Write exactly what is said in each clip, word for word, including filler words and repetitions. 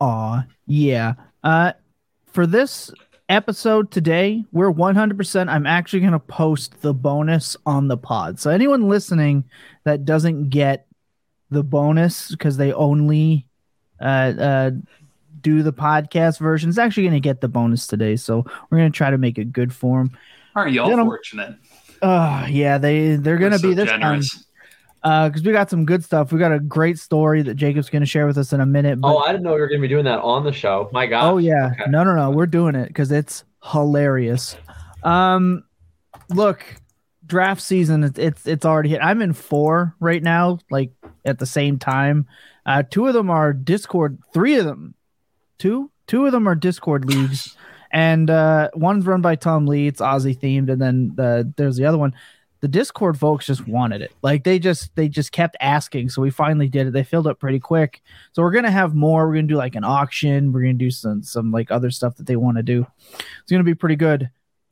Aw, yeah. Uh, for this episode today, we're one hundred percent. I'm actually going to post the bonus on the pod. So anyone listening that doesn't get the bonus because they only uh, uh, do the podcast version is actually going to get the bonus today. So we're going to try to make it good for them. Aren't y'all then fortunate? Oh, uh, yeah. They, they're going to so be this generous. time. Because uh, we got some good stuff. We got a great story that Jacob's going to share with us in a minute. But... Oh, I didn't know we were going to be doing that on the show. My God. Oh, yeah. Okay. No, no, no. We're doing it because it's hilarious. Um, look, draft season, it's, it's it's already hit. I'm in four right now, like at the same time. Uh, two of them are Discord. Three of them. Two? Two of them are Discord leagues. And uh, one's run by Tom Lee. It's Aussie themed. And then uh, there's the other one. The Discord folks just wanted it. Like they just they just kept asking, so we finally did it. They filled up pretty quick. So we're gonna have more. We're gonna do like an auction. We're gonna do some some like other stuff that they want to do. It's gonna be pretty good.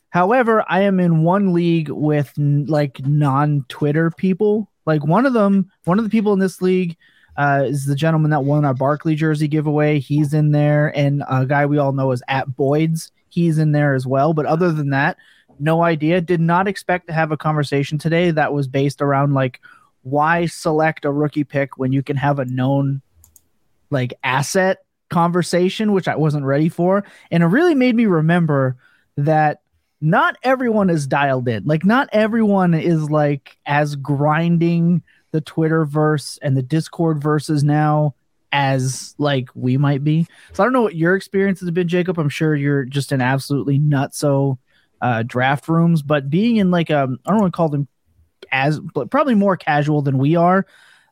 However, I am in one league with n- like non-Twitter people. Like one of them, one of the people in this league uh, is the gentleman that won our Barkley jersey giveaway. He's in there, and a guy we all know is at Boyd's. He's in there as well. But other than that. No idea. Did not expect to have a conversation today that was based around like why select a rookie pick when you can have a known like asset conversation, which I wasn't ready for. And it really made me remember that not everyone is dialed in. Like not everyone is like as grinding the Twitterverse and the Discord verses now as like we might be. So I don't know what your experience has been, Jacob. I'm sure you're just an absolutely nutso Uh, draft rooms, but being in like a, I don't want to call them as, but probably more casual than we are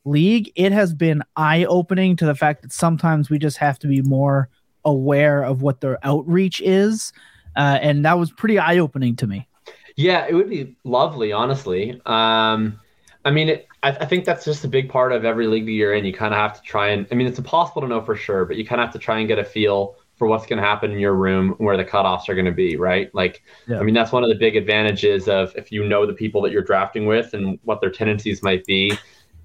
league, it has been eye-opening to the fact that sometimes we just have to be more aware of what their outreach is. Uh, and that was pretty eye-opening to me. Yeah, it would be lovely, honestly. Um, I mean, it, I, I think that's just a big part of every league that you're in. You kind of have to try and, I mean, it's impossible to know for sure, but you kind of have to try and get a feel for what's going to happen in your room, where the cutoffs are going to be, right? Like, yeah. I mean, that's one of the big advantages of if you know the people that you're drafting with and what their tendencies might be,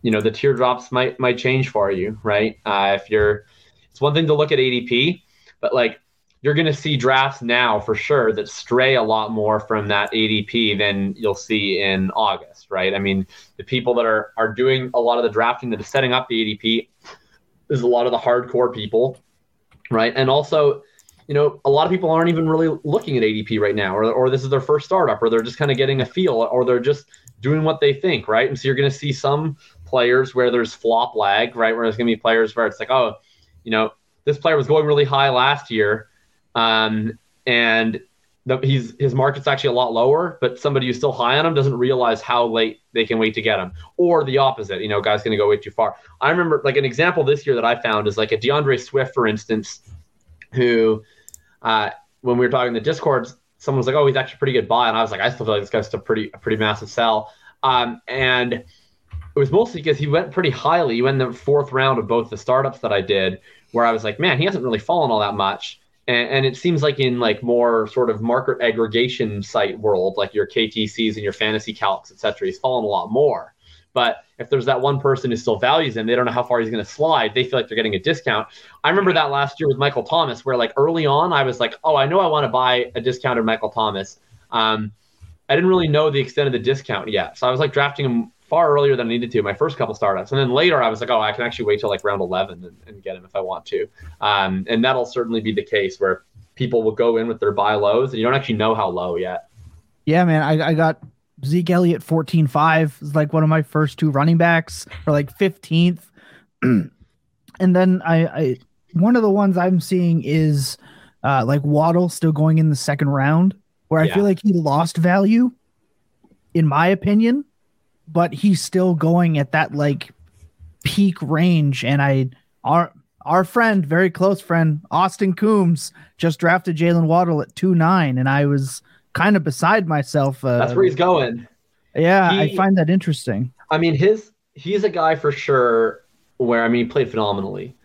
you know, the teardrops might might change for you, right? Uh, if you're, it's one thing to look at A D P, but like you're going to see drafts now for sure that stray a lot more from that A D P than you'll see in August, right? I mean, the people that are are doing a lot of the drafting that is setting up the A D P is a lot of the hardcore people. Right. And also, you know, a lot of people aren't even really looking at A D P right now, or or this is their first startup, or they're just kind of getting a feel, or they're just doing what they think. Right. And so you're going to see some players where there's flop lag, right, where there's going to be players where it's like, oh, you know, this player was going really high last year. Um, and the, he's his market's actually a lot lower, but somebody who's still high on him doesn't realize how late they can wait to get him, or the opposite. You know, guy's going to go way too far. I remember like an example this year that I found is like a DeAndre Swift, for instance, who uh, when we were talking in the Discord, someone was like, oh, he's actually pretty good buy. And I was like, I still feel like this guy's still pretty, a pretty massive sell. Um, and it was mostly because he went pretty highly. He went in the fourth round of both the startups that I did, where I was like, man, he hasn't really fallen all that much. And, and it seems like in like more sort of market aggregation site world, like your K T Cs and your fantasy calcs, et cetera, he's fallen a lot more. But if there's that one person who still values him, they don't know how far he's going to slide. They feel like they're getting a discount. I remember that last year with Michael Thomas, where like early on I was like, oh, I know I want to buy a discounted Michael Thomas. Um, I didn't really know the extent of the discount yet. So I was like drafting him far earlier than I needed to, my first couple startups. And then later I was like, oh, I can actually wait till like round eleven and, and get him if I want to. Um, and that'll certainly be the case where people will go in with their buy lows and you don't actually know how low yet. Yeah, man, I, I got Zeke Elliott fourteen five is like one of my first two running backs or like fifteenth. And then I, I, one of the ones I'm seeing is uh, like Waddle still going in the second round where I yeah. feel like he lost value in my opinion. But he's still going at that like peak range. And I, our, our friend, very close friend, Austin Coombs just drafted Jalen Waddle at two, nine. And I was kind of beside myself. Uh, That's where he's going. Yeah. He, I find that interesting. I mean, his, he's a guy for sure where, I mean, he played phenomenally,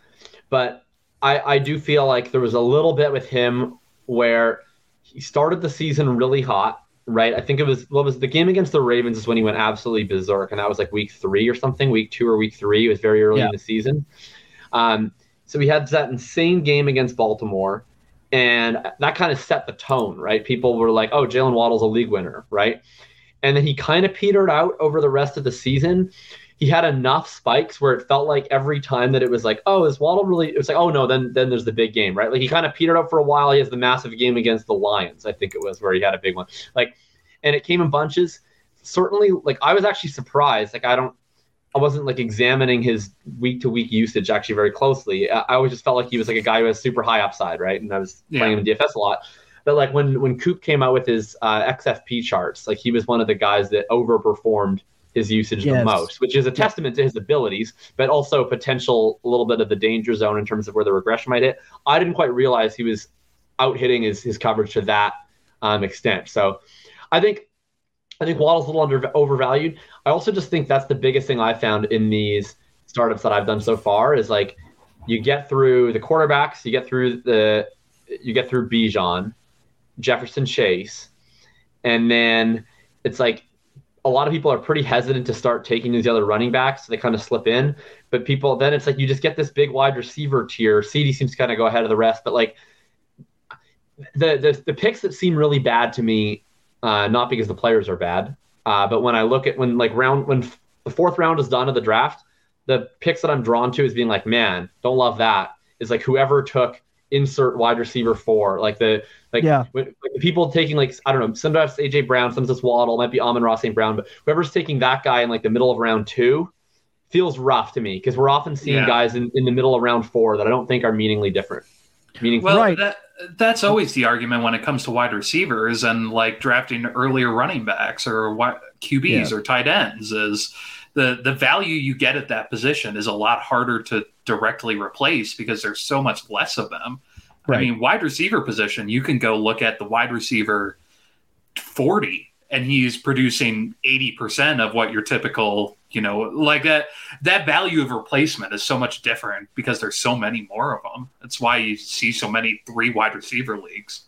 but I, I do feel like there was a little bit with him where he started the season really hot. Right. I think it was what was the game against the Ravens is when he went absolutely berserk. And that was like week three or something, week two or week three. It was very early yeah. in the season. Um, So we had that insane game against Baltimore, and that kind of set the tone, right? People were like, oh, Jalen Waddle's a league winner, right? And then he kind of petered out over the rest of the season. He had enough spikes where it felt like every time that it was like, oh, is Waddle really – it was like, oh, no, then then there's the big game, right? Like he kind of petered out for a while. He has the massive game against the Lions, I think it was, where he had a big one. Like, and it came in bunches. Certainly, like I was actually surprised. Like I don't – I wasn't like examining his week-to-week usage actually very closely. I, I always just felt like he was like a guy who has super high upside, right? And I was yeah. playing him in D F S a lot. But like when, when Coop came out with his uh, X F P charts, like he was one of the guys that overperformed his usage yes. the most, which is a testament to his abilities, but also potential a little bit of the danger zone in terms of where the regression might hit. I didn't quite realize he was out hitting his, his coverage to that um, extent. So I think I think Waddle's a little under, overvalued. I also just think that's the biggest thing I found in these startups that I've done so far is like you get through the quarterbacks, you get through the you get through Bijan, Jefferson Chase, and then it's like a lot of people are pretty hesitant to start taking these other running backs, so they kind of slip in. But people, then it's like you just get this big wide receiver tier. C D seems to kind of go ahead of the rest, but like the the, the picks that seem really bad to me, uh, not because the players are bad, uh, but when I look at when like round when f- the fourth round is done of the draft, the picks that I'm drawn to is being like, man, don't love that. Is like whoever took insert wide receiver four, like the like, yeah. when, like the people taking like I don't know, sometimes it's A J Brown, sometimes it's Waddle, might be Amon-Ra Saint Brown, but whoever's taking that guy in like the middle of round two feels rough to me because we're often seeing yeah. guys in, in the middle of round four that I don't think are meaningfully different. Meaningful. Well, right. that, that's always the argument when it comes to wide receivers and like drafting earlier running backs or Q Bs yeah. or tight ends is the the value you get at that position is a lot harder to directly replace because there's so much less of them. Right. I mean, wide receiver position, you can go look at the wide receiver forty and he's producing eighty percent of what your typical, you know, like that, that value of replacement is so much different because there's so many more of them. That's why you see so many three wide receiver leagues.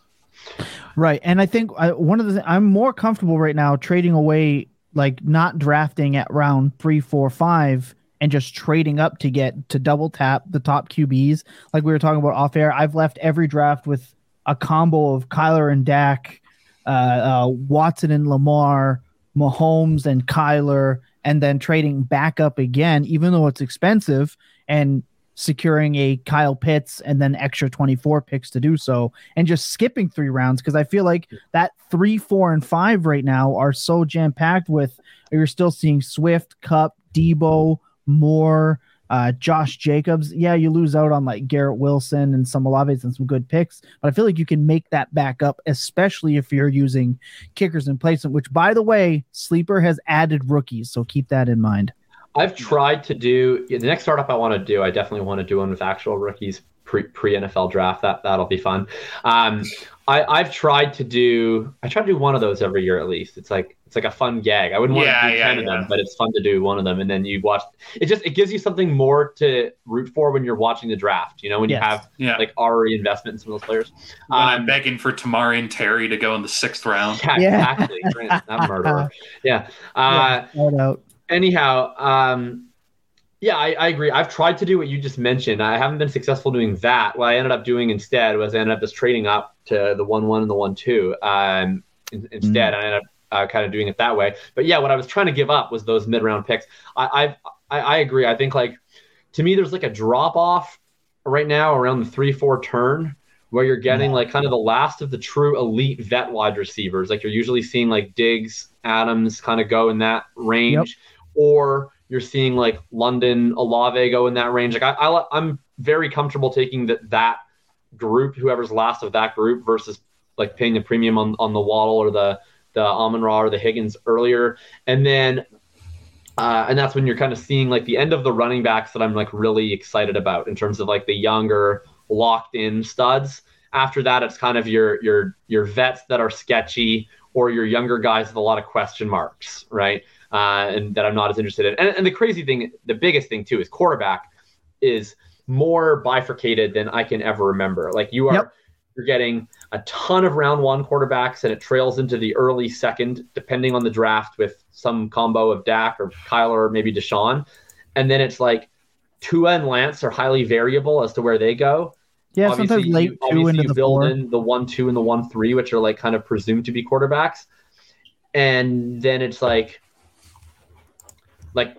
Right. And I think I, one of the, th- I'm more comfortable right now trading away, like not drafting at round three, four, five, and just trading up to get to double tap the top Q Bs. Like we were talking about off air, I've left every draft with a combo of Kyler and Dak, uh, uh, Watson and Lamar, Mahomes and Kyler, and then trading back up again, even though it's expensive, and securing a Kyle Pitts and then extra twenty-four picks to do so, and just skipping three rounds because I feel like that three, four, and five right now are so jam-packed with you're still seeing Swift, Cup, Debo, Moore, uh, Josh Jacobs. Yeah, you lose out on like Garrett Wilson and some Olaves and some good picks, but I feel like you can make that back up, especially if you're using kickers in placement, which by the way, Sleeper has added rookies, so keep that in mind. I've tried to do the next startup I want to do. I definitely want to do one with actual rookies pre pre N F L draft. That that'll be fun. Um, I I've tried to do I try to do one of those every year at least. It's like it's like a fun gag. I wouldn't want yeah, to do yeah, ten yeah. of them, but it's fun to do one of them. And then you watch it. Just it gives you something more to root for when you're watching the draft. You know when yes. you have yeah. like already investment in some of those players. When um, I'm begging for Tamari and Terry to go in the sixth round. Yeah, yeah. exactly. That murderer. Yeah. Uh, yeah no Anyhow, um, yeah, I, I agree. I've tried to do what you just mentioned. I haven't been successful doing that. What I ended up doing instead was I ended up just trading up to the one one and the one two um, in, instead. Mm. I ended up uh, kind of doing it that way. But, yeah, what I was trying to give up was those mid-round picks. I I, I agree. I think, like, to me, there's, like, a drop-off right now around the three four turn where you're getting, mm. like, kind of the last of the true elite vet wide receivers. Like, you're usually seeing, like, Diggs, Adams kind of go in that range. Yep. Or you're seeing like London, Olave go in that range. Like I, I, I'm very comfortable taking that that group, whoever's last of that group, versus like paying the premium on, on the Waddle or the the Amon-Ra or the Higgins earlier. And then, uh, and that's when you're kind of seeing like the end of the running backs that I'm like really excited about in terms of like the younger locked in studs. After that, it's kind of your your your vets that are sketchy or your younger guys with a lot of question marks, right? Uh, and that I'm not as interested in. And, and the crazy thing, the biggest thing too, is quarterback is more bifurcated than I can ever remember. Like you are, yep. you're getting a ton of round one quarterbacks, and it trails into the early second, depending on the draft, with some combo of Dak or Kyler, or maybe Deshaun. And then it's like Tua and Lance are highly variable as to where they go. Yeah, obviously, sometimes late you, two obviously into you the build four. In the one two and the one three, which are like kind of presumed to be quarterbacks, and then it's like, like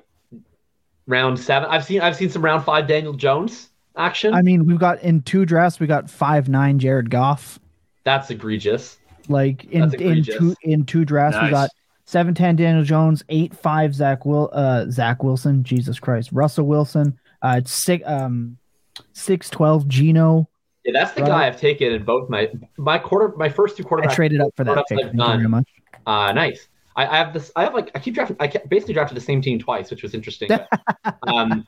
round seven. I've seen I've seen some round five Daniel Jones action. I mean, we've got in two drafts we got five nine Jared Goff. That's egregious. Like in egregious. in two in two drafts nice. we got seven ten Daniel Jones, eight five Zach Will uh Zach Wilson. Jesus Christ, Russell Wilson. Uh, it's six um. six twelve Geno. Yeah, that's the right. guy I've taken in both my my quarter my first two quarterbacks. I traded up for that pick. Thank you very much. Uh, nice. I, I have this. I have like I keep drafting. I basically drafted the same team twice, which was interesting. But, um,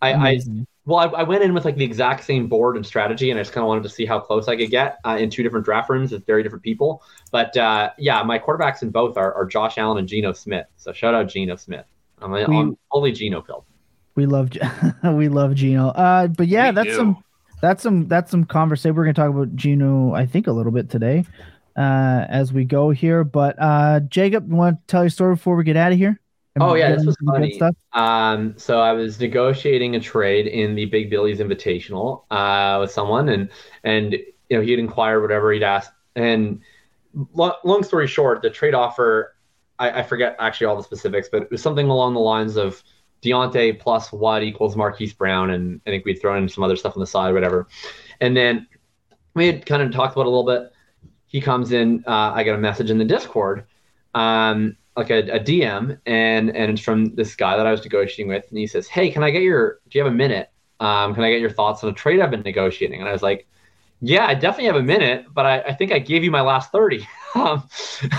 I, I well, I, I went in with like the exact same board and strategy, and I just kind of wanted to see how close I could get uh, in two different draft rooms with very different people. But uh, yeah, my quarterbacks in both are, are Josh Allen and Geno Smith. So shout out Geno Smith. I'm we, on only Geno filled. We love, we love Geno. Uh, but yeah, we that's do. some, that's some, that's some conversation. We're going to talk about Geno, I think, a little bit today, uh, as we go here. But uh, Jacob, you want to tell your story before we get out of here? And oh yeah, this was funny. Stuff? Um, so I was negotiating a trade in the Big Billy's Invitational uh, with someone, and and you know he'd inquire whatever he'd ask. And lo- long story short, the trade offer, I, I forget actually all the specifics, but it was something along the lines of Deontay plus what equals Marquise Brown, and I think we'd thrown in some other stuff on the side or whatever. And then we had kind of talked about it a little bit. He comes in, uh, I got a message in the Discord, um, like a, a D M, and and it's from this guy that I was negotiating with, and he says, hey, can I get your – do you have a minute? Um, can I get your thoughts on a trade I've been negotiating? And I was like, yeah, I definitely have a minute, but I, I think I gave you my last thirty. um, um,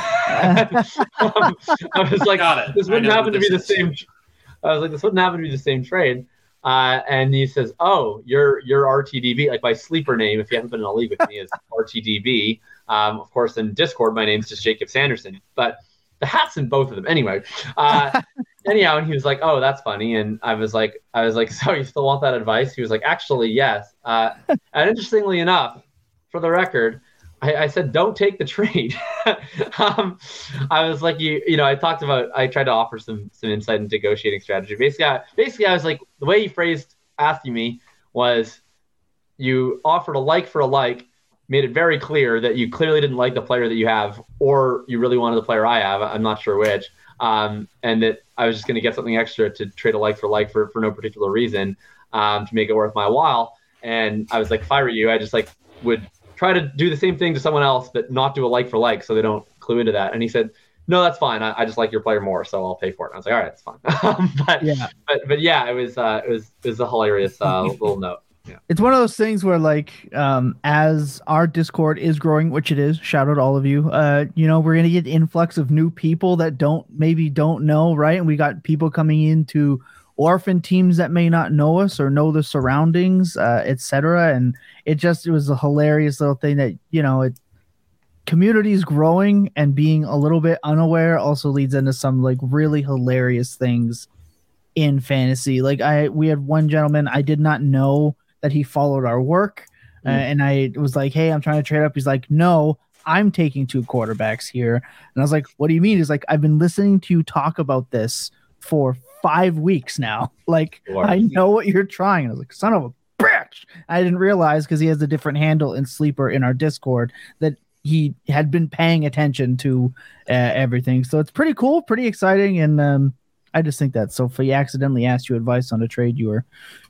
I was like, this wouldn't happen to be the same – I was like, this wouldn't happen to be the same trade. Uh, and he says, oh, you're, you're R T D B. Like my sleeper name, if you haven't been in a league with me, is R T D B. Um, of course, in Discord, my name's just Jacob Sanderson. But the hat's in both of them. Anyway, uh, anyhow, and he was like, oh, that's funny. And I was like, I was like, so you still want that advice? He was like, actually, yes. Uh, and interestingly enough, for the record, I, I said, don't take the trade. um, I was like, you, you know, I talked about, I tried to offer some, some insight into negotiating strategy. Basically, I, basically, I was like, the way you phrased asking me was you offered a like for a like, made it very clear that you clearly didn't like the player that you have, or you really wanted the player I have. I'm not sure which. Um, and that I was just going to get something extra to trade a like for like for, for no particular reason, um, to make it worth my while. And I was like, if I were you, I just like would try to do the same thing to someone else, but not do a like for like, so they don't clue into that. And he said, no, that's fine. I, I just like your player more, so I'll pay for it. And I was like, all right, it's fine. but, yeah. but but yeah, it was uh, it was it was a hilarious uh, little note. Yeah. It's one of those things where like um, as our Discord is growing, which it is, shout out to all of you. Uh, you know, we're gonna get an influx of new people that don't maybe don't know, right? And we got people coming into orphan teams that may not know us or know the surroundings, uh, et cetera. And it just, it was a hilarious little thing that, you know, it communities growing and being a little bit unaware also leads into some like really hilarious things in fantasy. Like I, we had one gentleman, I did not know that he followed our work. Mm. Uh, and I was like, hey, I'm trying to trade up. He's like, no, I'm taking two quarterbacks here. And I was like, what do you mean? He's like, I've been listening to you talk about this for five weeks now. Like, Lord. I know what you're trying. I was like, son of a bitch. I didn't realize because he has a different handle in Sleeper in our Discord that he had been paying attention to uh, everything. So it's pretty cool, pretty exciting. And um, I just think that. So if he accidentally asked you advice on a trade you were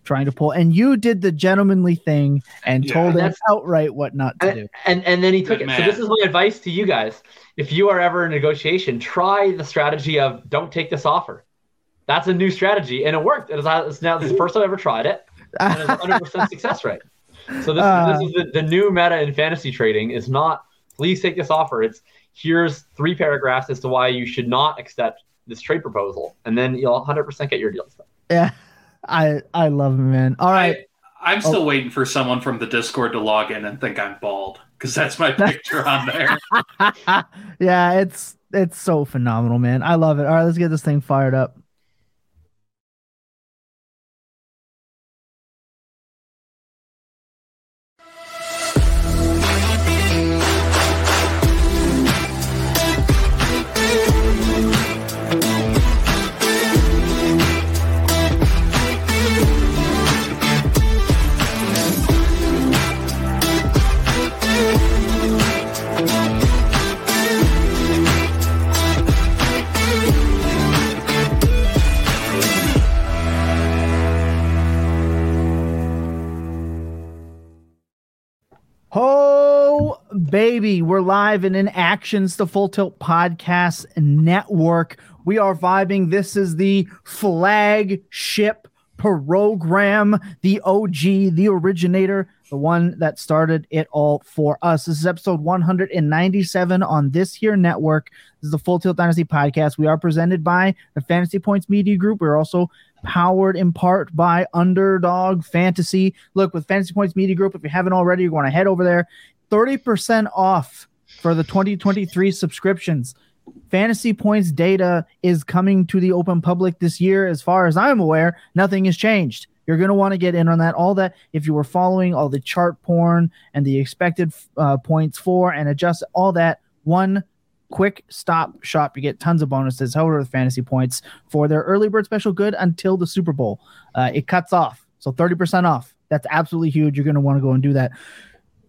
trying to pull, and you did the gentlemanly thing and yeah, told him outright what not to and, do. And, and then he took Good it. Man. So this is my advice to you guys. If you are ever in negotiation, try the strategy of don't take this offer. That's a new strategy, and it worked. It is, it's now this is the first I've ever tried it, and it's one hundred percent success rate. So this, uh, this is the, the new meta in fantasy trading is not, please take this offer. It's here's three paragraphs as to why you should not accept this trade proposal, and then you'll one hundred percent get your deal done. Yeah, I, I love it, man. All right. I, I'm still oh. waiting for someone from the Discord to log in and think I'm bald, because that's my picture on there. Yeah, it's it's so phenomenal, man. I love it. All right, let's get this thing fired up. Oh, baby. We're live and in actions, the Full Tilt Podcast Network. We are vibing. This is the flagship program, the O G, the originator, the one that started it all for us. This is episode one ninety-seven on this here network. This is the Full Tilt Dynasty Podcast. We are presented by the Fantasy Points Media Group. We're also powered in part by Underdog Fantasy. Look, with Fantasy Points Media Group, if you haven't already, you're going to head over there. thirty percent off for the twenty twenty-three subscriptions. Fantasy Points data is coming to the open public this year. As far as I'm aware, nothing has changed. You're going to want to get in on that. All that, if you were following all the chart porn and the expected uh, points for and adjust, all that, one quick stop shop. You get tons of bonuses. However, with Fantasy Points for their early bird special good until the Super Bowl. Uh, it cuts off. So thirty percent off. That's absolutely huge. You're going to want to go and do that.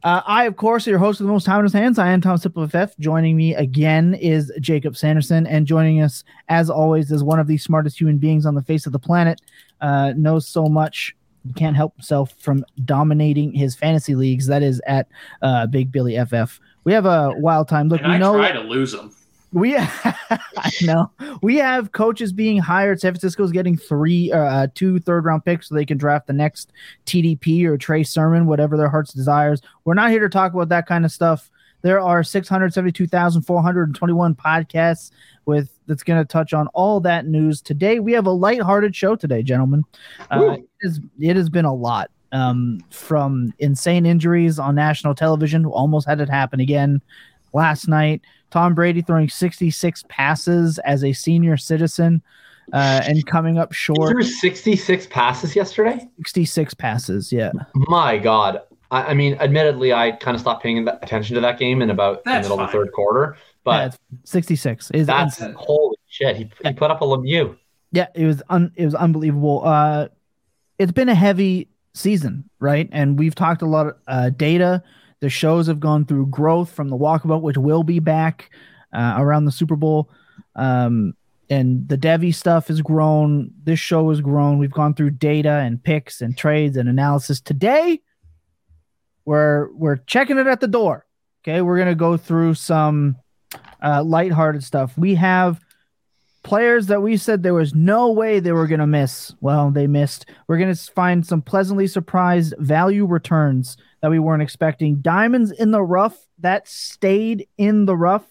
Uh, I, of course, your host of the most time in his hands. I am Tom Sip of F F. Joining me again is Jacob Sanderson. And joining us, as always, is one of the smartest human beings on the face of the planet. Uh, knows so much, he can't help himself from dominating his fantasy leagues. That is at uh, Big Billy F F. We have a wild time. Look, and we I know, try to lose them. We, I know. We have coaches being hired. San Francisco's getting three, uh, two third-round picks so they can draft the next T D P or Trey Sermon, whatever their heart's desires. We're not here to talk about that kind of stuff. There are six hundred seventy-two thousand four hundred twenty-one podcasts with that's going to touch on all that news today. We have a lighthearted show today, gentlemen. Uh, it, is, it has been a lot. Um, from insane injuries on national television, almost had it happen again last night. Tom Brady throwing sixty-six passes as a senior citizen uh, and coming up short. He threw sixty-six passes yesterday? sixty-six passes, yeah. My God. I, I mean, admittedly, I kind of stopped paying attention to that game in about that's the middle fine. Of the third quarter. But yeah, sixty-six. Is that's insane. Holy shit. He, he put up a Lemieux. Yeah, it was, un, it was unbelievable. Uh, it's been a heavy season, right? And we've talked a lot of uh, data. The shows have gone through growth from the Walkabout, which will be back uh, around the Super Bowl. Um, and the Devi stuff has grown. This show has grown. We've gone through data and picks and trades and analysis. Today, we're, we're checking it at the door. Okay, we're going to go through some uh, lighthearted stuff. We have players that we said there was no way they were going to miss. Well, they missed. We're going to find some pleasantly surprised value returns that we weren't expecting. Diamonds in the rough that stayed in the rough.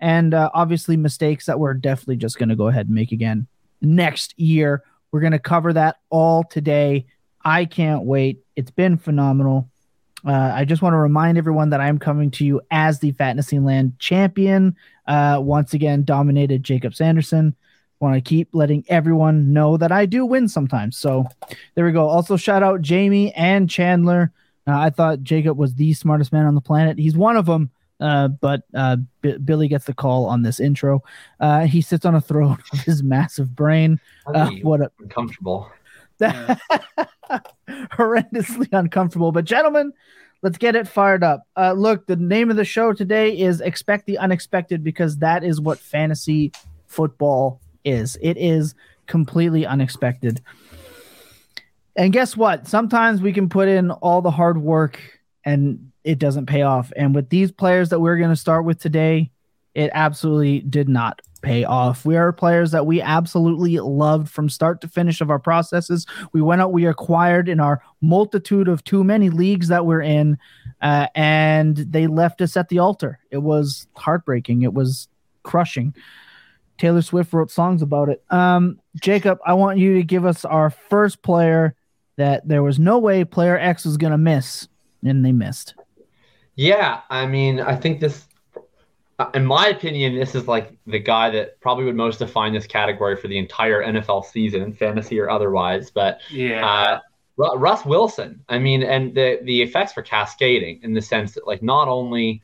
And uh, obviously mistakes that we're definitely just going to go ahead and make again next year. We're going to cover that all today. I can't wait. It's been phenomenal. Uh, I just want to remind everyone that I'm coming to you as the Fantasy Land champion. Uh, once again, dominated Jacob Sanderson. Want to keep letting everyone know that I do win sometimes. So there we go. Also, shout out Jamie and Chandler. Uh, I thought Jacob was the smartest man on the planet. He's one of them, uh, but uh, B- Billy gets the call on this intro. Uh, he sits on a throne with his massive brain. Uh, what a uncomfortable. Yeah. Horrendously uncomfortable. But gentlemen, let's get it fired up. Uh, look, the name of the show today is Expect the Unexpected, because that is what fantasy football is. It is completely unexpected. And guess what? Sometimes we can put in all the hard work and it doesn't pay off. And with these players that we're going to start with today, it absolutely did not pay off. We are players that we absolutely loved from start to finish of our processes. We went out, we acquired in our multitude of too many leagues that we're in, uh, and they left us at the altar. It was heartbreaking. It was crushing. Taylor Swift wrote songs about it. Um, Jacob, I want you to give us our first player that there was no way player X was going to miss, and they missed. Yeah, I mean, I think this... In my opinion, this is like the guy that probably would most define this category for the entire N F L season, fantasy or otherwise. But yeah, uh, Ru- Russ Wilson. I mean, and the the effects were cascading in the sense that, like, not only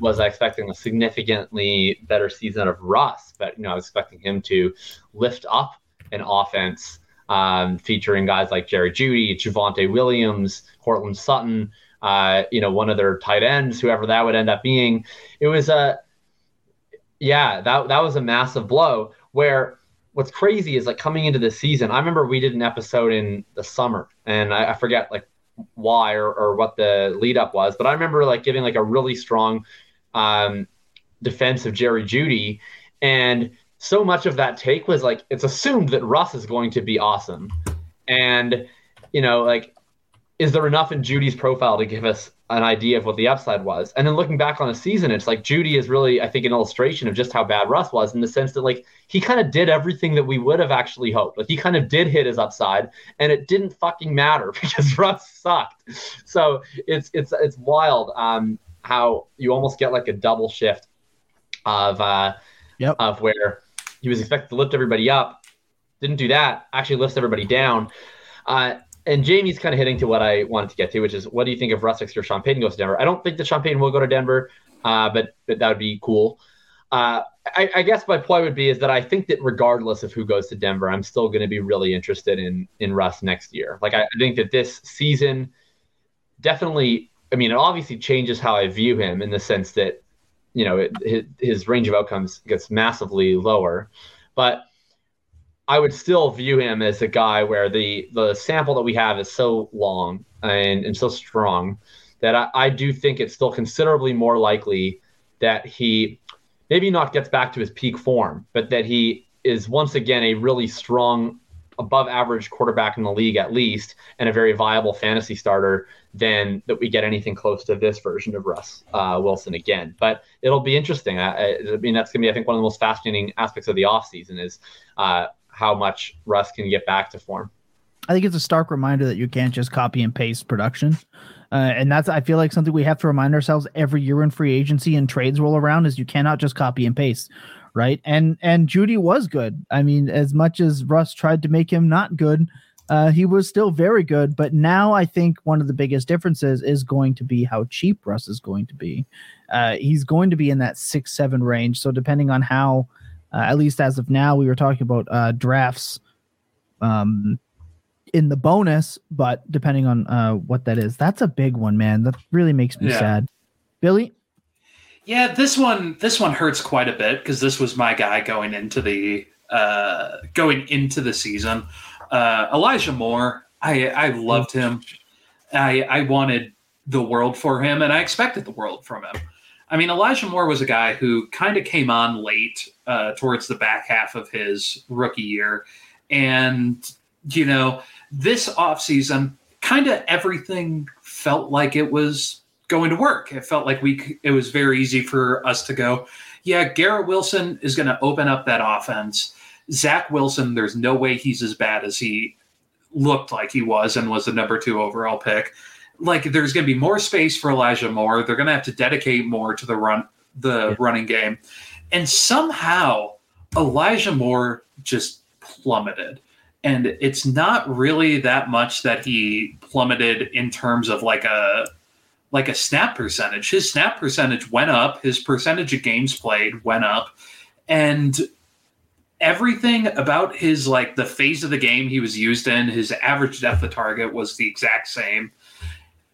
was I expecting a significantly better season of Russ, but you know I was expecting him to lift up an offense um, featuring guys like Jerry Jeudy, Javonte Williams, Cortland Sutton. Uh, you know, one of their tight ends, whoever that would end up being. It was a, yeah, that that was a massive blow. Where what's crazy is, like, coming into the season, I remember we did an episode in the summer, and I, I forget like why or, or what the lead up was, but I remember like giving like a really strong um, defense of Jerry Jeudy, and so much of that take was like, it's assumed that Russ is going to be awesome. And, you know, like, is there enough in Judy's profile to give us an idea of what the upside was? And then looking back on the season, it's like Jeudy is really, I think, an illustration of just how bad Russ was, in the sense that like he kind of did everything that we would have actually hoped. Like he kind of did hit his upside, and it didn't fucking matter because Russ sucked. So it's, it's, it's wild um, how you almost get like a double shift of, uh, yep. of where he was expected to lift everybody up. Didn't do that. Actually lifts everybody down. Uh, And Jamie's kind of hitting to what I wanted to get to, which is, what do you think if Russ or Sean Payton goes to Denver? I don't think that Sean Payton will go to Denver, uh, but, but that would be cool. Uh, I, I guess my point would be is that I think that regardless of who goes to Denver, I'm still going to be really interested in in Russ next year. Like, I, I think that this season definitely, I mean, it obviously changes how I view him, in the sense that, you know, it, his, his range of outcomes gets massively lower. But I would still view him as a guy where the, the sample that we have is so long and, and so strong that I, I do think it's still considerably more likely that he maybe not gets back to his peak form, but that he is once again a really strong, above average quarterback in the league at least, and a very viable fantasy starter, than that we get anything close to this version of Russ uh, Wilson again. But it'll be interesting. I, I mean, that's going to be, I think, one of the most fascinating aspects of the offseason is uh, – how much Russ can get back to form. I think it's a stark reminder that you can't just copy and paste production. Uh, and that's, I feel like, something we have to remind ourselves every year when free agency and trades roll around, is you cannot just copy and paste. Right. And, and Jeudy was good. I mean, as much as Russ tried to make him not good, uh, he was still very good. But now I think one of the biggest differences is going to be how cheap Russ is going to be. Uh, he's going to be in that six, seven range. So depending on how, Uh, at least as of now, we were talking about uh, drafts um, in the bonus, but depending on uh, what that is, that's a big one, man. That really makes me yeah. sad. Billy? Yeah, this one this one hurts quite a bit, because this was my guy going into the uh, going into the season. Uh, Elijah Moore, I I loved him. I I wanted the world for him, and I expected the world from him. I mean, Elijah Moore was a guy who kind of came on late uh, towards the back half of his rookie year. And, you know, this offseason, kind of everything felt like it was going to work. It felt like we it was very easy for us to go, yeah, Garrett Wilson is going to open up that offense. Zach Wilson, there's no way he's as bad as he looked like he was and was the number two overall pick. Like, there's going to be more space for Elijah Moore. They're going to have to dedicate more to the run, the yeah. running game. And somehow Elijah Moore just plummeted. And it's not really that much that he plummeted in terms of like a, like a snap percentage. His snap percentage went up. His percentage of games played went up. And everything about his, like, the phase of the game he was used in, his average depth of target was the exact same.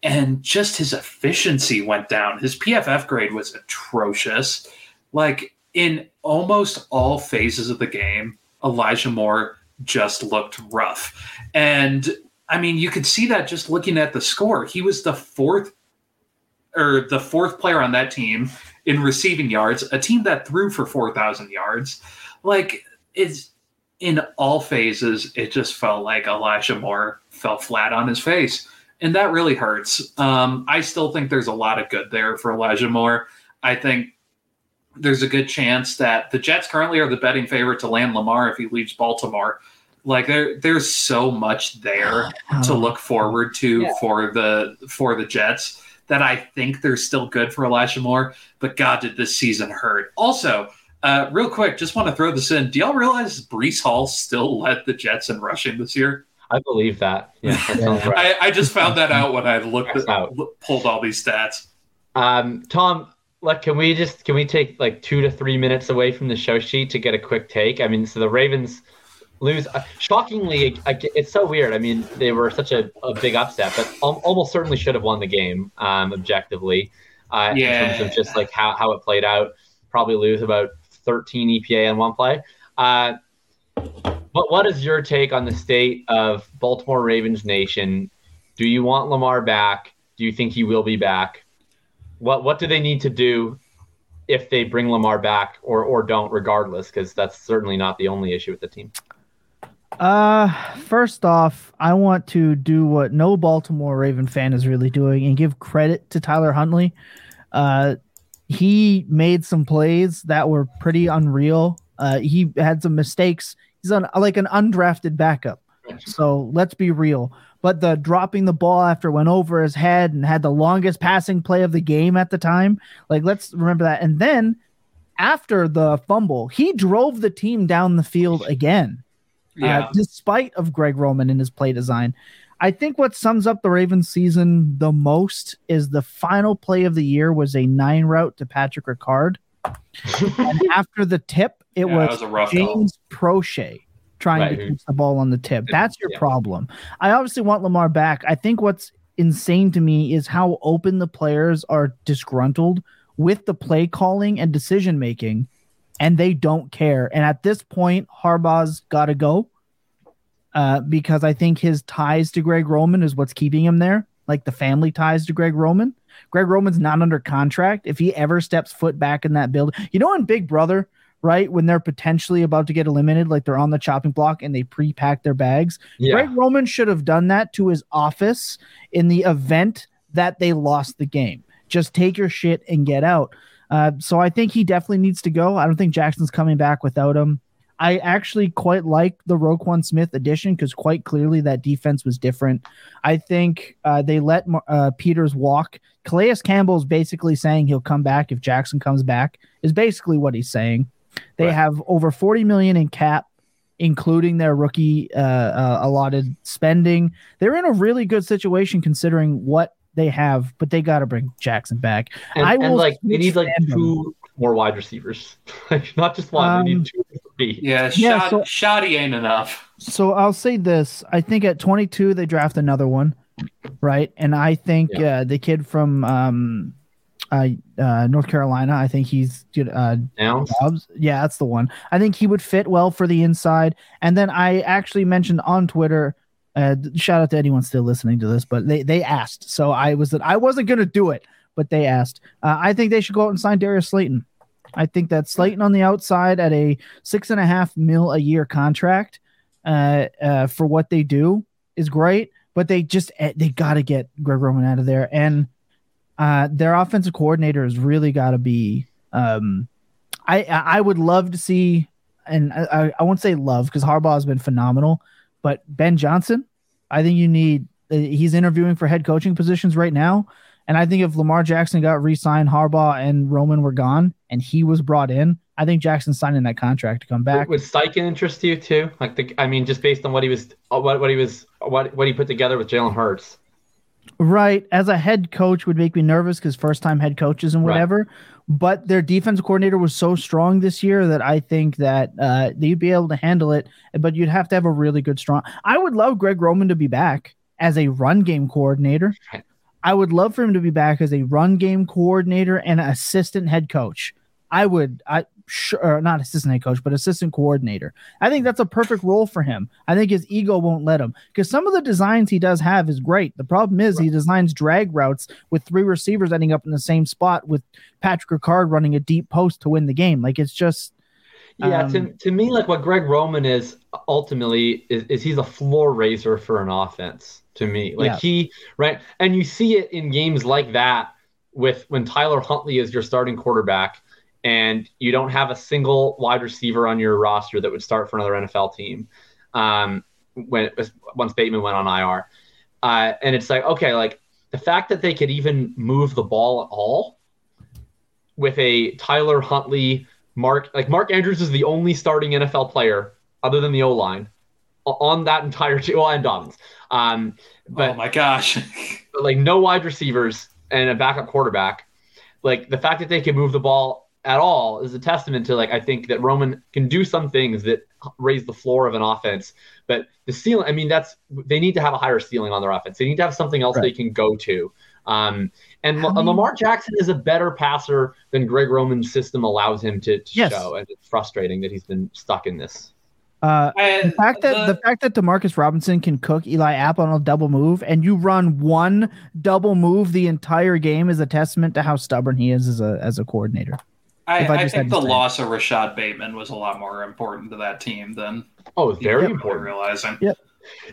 And just his efficiency went down. His P F F grade was atrocious. Like, in almost all phases of the game, Elijah Moore just looked rough. And, I mean, you could see that just looking at the score. He was the fourth or the fourth player on that team in receiving yards, a team that threw for four thousand yards. Like, it's in all phases, it just felt like Elijah Moore fell flat on his face. And that really hurts. Um, I still think there's a lot of good there for Elijah Moore. I think there's a good chance that the Jets currently are the betting favorite to land Lamar if he leaves Baltimore. Like, there, there's so much there to look forward to yeah. for the for the Jets that I think they're still good for Elijah Moore. But God, did this season hurt. Also, uh, real quick, just want to throw this in. Do y'all realize Breece Hall still led the Jets in rushing this year? I believe that. Yeah, that sounds right. I, I just found that out when I looked at, out. pulled all these stats. Um, Tom, like, can we just can we take like two to three minutes away from the show sheet to get a quick take? I mean, so the Ravens lose uh, shockingly. I, I, it's so weird. I mean, they were such a, a big upset, but al- almost certainly should have won the game um, objectively. Uh, yeah. In terms of just like how, how it played out, probably lose about thirteen E P A on one play. Uh, But what is your take on the state of Baltimore Ravens Nation Do you want Lamar back? Do you think he will be back? What what do they need to do if they bring Lamar back or or don't, regardless? Because that's certainly not the only issue with the team. Uh, first off, I want to do what no Baltimore Raven fan is really doing and give credit to Tyler Huntley. Uh, he made some plays that were pretty unreal. Uh, he had some mistakes. He's on like an undrafted backup. So let's be real. But the dropping the ball after it went over his head and had the longest passing play of the game at the time. Like, let's remember that. And then after the fumble, he drove the team down the field again. Yeah. Uh, despite of Greg Roman and his play design. I think what sums up the Ravens season the most is the final play of the year was a nine route to Patrick Ricard. And after the tip, it yeah, was, was James Prochet trying right. to catch the ball on the tip. That's your yeah. problem. I obviously want Lamar back. I think what's insane to me is how open the players are disgruntled with the play calling and decision making, and they don't care. And at this point, Harbaugh's got to go uh, because I think his ties to Greg Roman is what's keeping him there, like the family ties to Greg Roman. Greg Roman's not under contract. If he ever steps foot back in that building, you know, in Big Brother, right, when they're potentially about to get eliminated, like they're on the chopping block and they pre-pack their bags. Yeah. Greg Roman should have done that to his office in the event that they lost the game. Just take your shit and get out. Uh, so I think he definitely needs to go. I don't think Jackson's coming back without him. I actually quite like the Roquan Smith addition because quite clearly that defense was different. I think uh, they let uh, Peters walk. Calais Campbell's basically saying he'll come back if Jackson comes back is basically what he's saying. They right. have over forty million dollars in cap, including their rookie uh, uh, allotted spending. They're in a really good situation considering what they have, but they got to bring Jackson back. And, I will and like they need like two more wide receivers, like not just one. Um, they need two, three. Yeah, yeah shot, so, shoddy ain't enough. So I'll say this: I think at twenty-two they draft another one, right? And I think yeah. uh, the kid from um, uh, uh, North Carolina, I think he's uh, Dobbs. Yeah, that's the one. I think he would fit well for the inside. And then I actually mentioned on Twitter. Uh, shout out to anyone still listening to this, but they, they asked. So I was I wasn't going to do it, but they asked. Uh, I think they should go out and sign Darius Slayton. I think that Slayton on the outside at a six and a half mil a year contract uh, uh, for what they do is great, but they just they got to get Greg Roman out of there. And uh, their offensive coordinator has really got to be um, – I, I would love to see – and I, I won't say love because Harbaugh has been phenomenal – but Ben Johnson, I think you need – he's interviewing for head coaching positions right now, and I think if Lamar Jackson got re-signed, Harbaugh and Roman were gone, and he was brought in, I think Jackson's signing that contract to come back. Would, would Sykin interest you too? Like, the, I mean, just based on what he was what, – what he was what, what he put together with Jalen Hurts. Right. As a head coach would make me nervous because first-time head coaches and whatever. Right. But their defensive coordinator was so strong this year that I think that uh, they'd be able to handle it. But you'd have to have a really good strong. I would love Greg Roman to be back as a run game coordinator. Right. I would love for him to be back as a run game coordinator and assistant head coach. I would, I sure not assistant head coach, but assistant coordinator. I think that's a perfect role for him. I think his ego won't let him because some of the designs he does have is great. The problem is he designs drag routes with three receivers ending up in the same spot with Patrick Ricard running a deep post to win the game. Like it's just, yeah. Um, to to me, like what Greg Roman is ultimately is, is he's a floor raiser for an offense to me. Like yeah. he right, and you see it in games like that with when Tyler Huntley is your starting quarterback. And you don't have a single wide receiver on your roster that would start for another N F L team um, when it was, once Bateman went on I R. Uh, and it's like, okay, like the fact that they could even move the ball at all with a Tyler Huntley, Mark, like Mark Andrews is the only starting N F L player other than the O-line on that entire team. Well, and Dobbins. Um, but, oh my gosh. But like no wide receivers and a backup quarterback. Like the fact that they could move the ball at all is a testament to like I think that Roman can do some things that raise the floor of an offense, but the ceiling. I mean, that's they need to have a higher ceiling on their offense. They need to have something else right. they can go to. Um, and I mean, Lamar Jackson is a better passer than Greg Roman's system allows him to, to yes. show, and it's frustrating that he's been stuck in this. Uh, I, the fact that the, the fact that DeMarcus Robinson can cook Eli Apple on a double move, and you run one double move the entire game, is a testament to how stubborn he is as a as a coordinator. I, I, I think the loss of Rashad Bateman was a lot more important to that team than oh, it's very important. Realizing. Yep.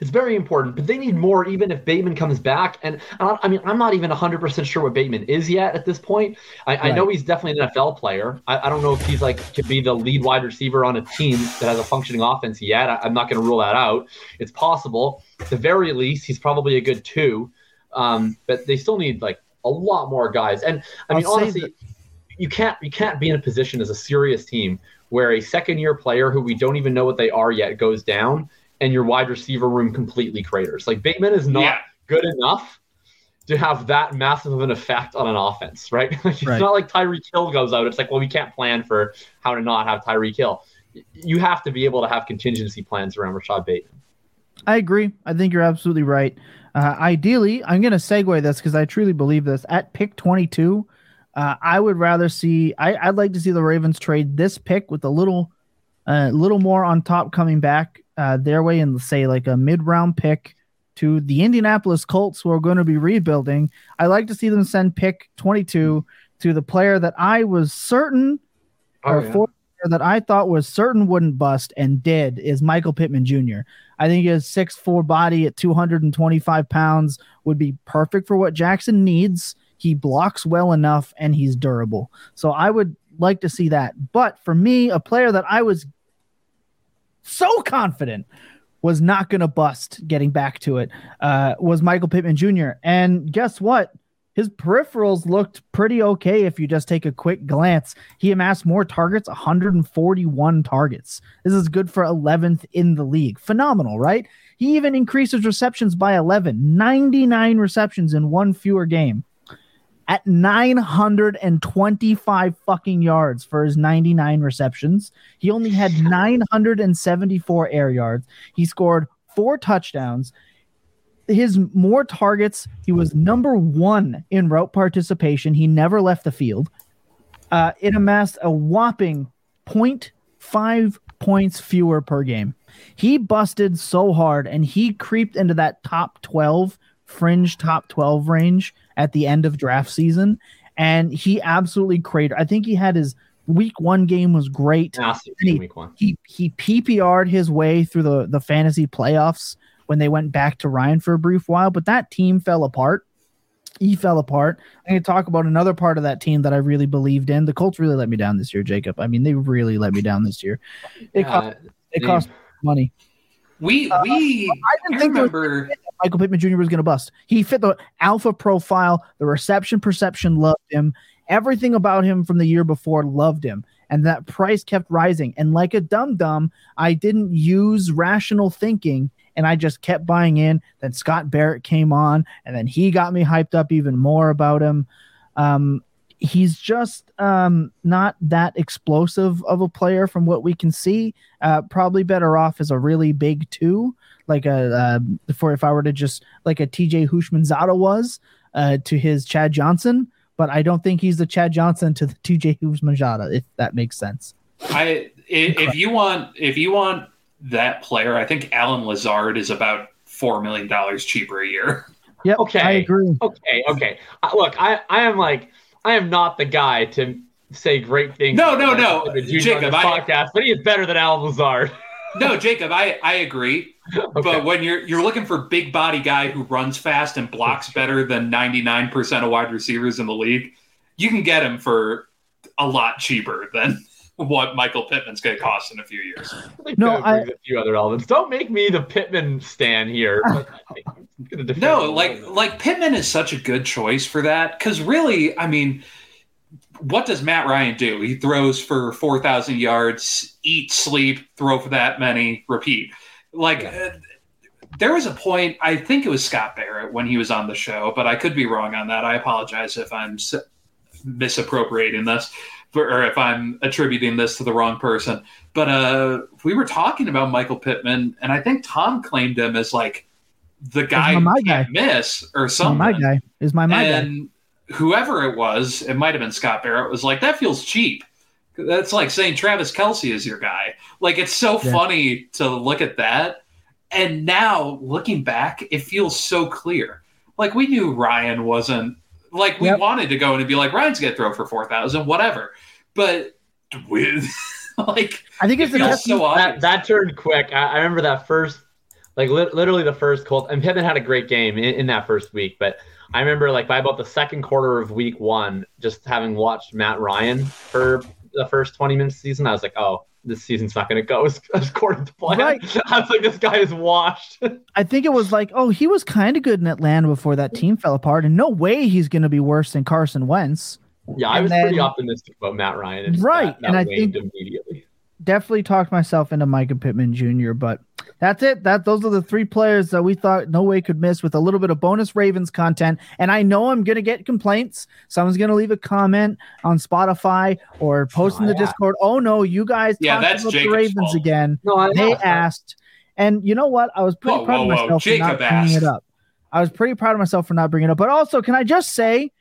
It's very important, but they need more even if Bateman comes back. And I, I mean, I'm not even one hundred percent sure what Bateman is yet at this point. I, right. I know he's definitely an N F L player. I, I don't know if he's like to be the lead wide receiver on a team that has a functioning offense yet. I, I'm not going to rule that out. It's possible. At the very least, he's probably a good two. Um, but they still need like a lot more guys. And I mean, I'll honestly, that- you can't you can't be in a position as a serious team where a second-year player who we don't even know what they are yet goes down, and your wide receiver room completely craters. Like, Bateman is not yeah. good enough to have that massive of an effect on an offense, right? Like, it's right. not like Tyreek Hill goes out. It's like, well, we can't plan for how to not have Tyreek Hill. You have to be able to have contingency plans around Rashad Bateman. I agree. I think you're absolutely right. Uh, ideally, I'm going to segue this because I truly believe this. At pick twenty-two, uh, I would rather see – I'd like to see the Ravens trade this pick with a little, uh, little more on top coming back Uh, their way and say like a mid-round pick to the Indianapolis Colts, who are going to be rebuilding. I like to see them send pick twenty-two to the player that I was certain oh, or yeah. for, that I thought was certain wouldn't bust and did, is Michael Pittman Junior I think his six foot four body at two hundred twenty-five pounds would be perfect for what Jackson needs. He blocks well enough and he's durable. So I would like to see that. But for me, a player that I was so confident was not going to bust, getting back to it, uh, was Michael Pittman Junior And guess what? His peripherals looked pretty okay if you just take a quick glance. He amassed more targets, one hundred forty-one targets. This is good for eleventh in the league. Phenomenal, right? He even increased his receptions by eleven, ninety-nine receptions in one fewer game, at nine hundred twenty-five fucking yards for his ninety-nine receptions. He only had nine hundred seventy-four air yards. He scored four touchdowns. His more targets, he was number one in route participation. He never left the field. Uh, it amassed a whopping zero point five points fewer per game. He busted so hard, and he creeped into that top twelve, fringe top twelve range at the end of draft season, and he absolutely cratered. I think he had his week one game was great. He, week one. he he P P R'd his way through the, the fantasy playoffs when they went back to Ryan for a brief while, but that team fell apart. He fell apart. I'm going to talk about another part of that team that I really believed in. The Colts really let me down this year, Jacob. I mean, they really let me down this year. It yeah, cost, it cost money. We we uh, I didn't I think remember that Michael Pittman Junior was going to bust. He fit the alpha profile, the reception perception loved him. Everything about him from the year before loved him, and that price kept rising. And like a dum dum, I didn't use rational thinking, and I just kept buying in. Then Scott Barrett came on, and then he got me hyped up even more about him. Um, He's just um, not that explosive of a player from what we can see. Uh, probably better off as a really big two, like a uh, for if I were to just like a T J Houshmandzadeh was uh, to his Chad Johnson. But I don't think he's the Chad Johnson to the T J Houshmandzadeh, if that makes sense. I if, if you want if you want that player, I think Allen Lazard is about four million dollars cheaper a year. Yeah, okay, I agree. Okay, okay. Uh, look, I, I am like. I am not the guy to say great things. No, no, no, Jacob. I, podcast, but he is better than Allen Lazard. No, Jacob, I, I agree. Okay. But when you're you're looking for big body guy who runs fast and blocks better than ninety-nine percent of wide receivers in the league, you can get him for a lot cheaper than what Michael Pittman's going to cost in a few years. I no, I a few other elements. Don't make me the Pittman stan here. No, like like Pittman is such a good choice for that, because really, I mean, what does Matt Ryan do? He throws for four thousand yards, eat, sleep, throw for that many, repeat. Like yeah. uh, there was a point, I think it was Scott Barrett when he was on the show, but I could be wrong on that. I apologize if I'm s- misappropriating this, or if I'm attributing this to the wrong person, but uh, we were talking about Michael Pittman, and I think Tom claimed him as like the guy who can't guy. miss or something. My guy is my my and guy. Whoever it was, it might have been Scott Barrett, was like, that feels cheap. That's like saying Travis Kelce is your guy. Like, it's so yeah. funny to look at that. And now, looking back, it feels so clear. Like, we knew Ryan wasn't – like, we yep. wanted to go and be like, Ryan's going to throw for four thousand, whatever. But with like – I think it's it feels so that, that turned quick. I, I remember that first – like, li- literally the first Colts – and Pittman had a great game in, in that first week. But I remember, like, by about the second quarter of week one, just having watched Matt Ryan for the first twenty minutes of the season, I was like, oh. This season's not going to go as according to plan. Right. I was like, this guy is washed. I think it was like, oh, he was kind of good in Atlanta before that team fell apart, and no way he's going to be worse than Carson Wentz. Yeah, and I was then, pretty optimistic about Matt Ryan. And right, that, that and I think immediately. Definitely talked myself into Michael Pittman Junior, but that's it. That Those are the three players that we thought no way could miss with a little bit of bonus Ravens content. And I know I'm going to get complaints. Someone's going to leave a comment on Spotify or post oh, in the yeah. Discord. Oh, no, you guys yeah, talked about Jacob's the Ravens fault. Again. No, they asked. And you know what? I was pretty whoa, proud whoa, of myself whoa. for Jacob not asked. bringing it up. I was pretty proud of myself for not bringing it up. But also, can I just say,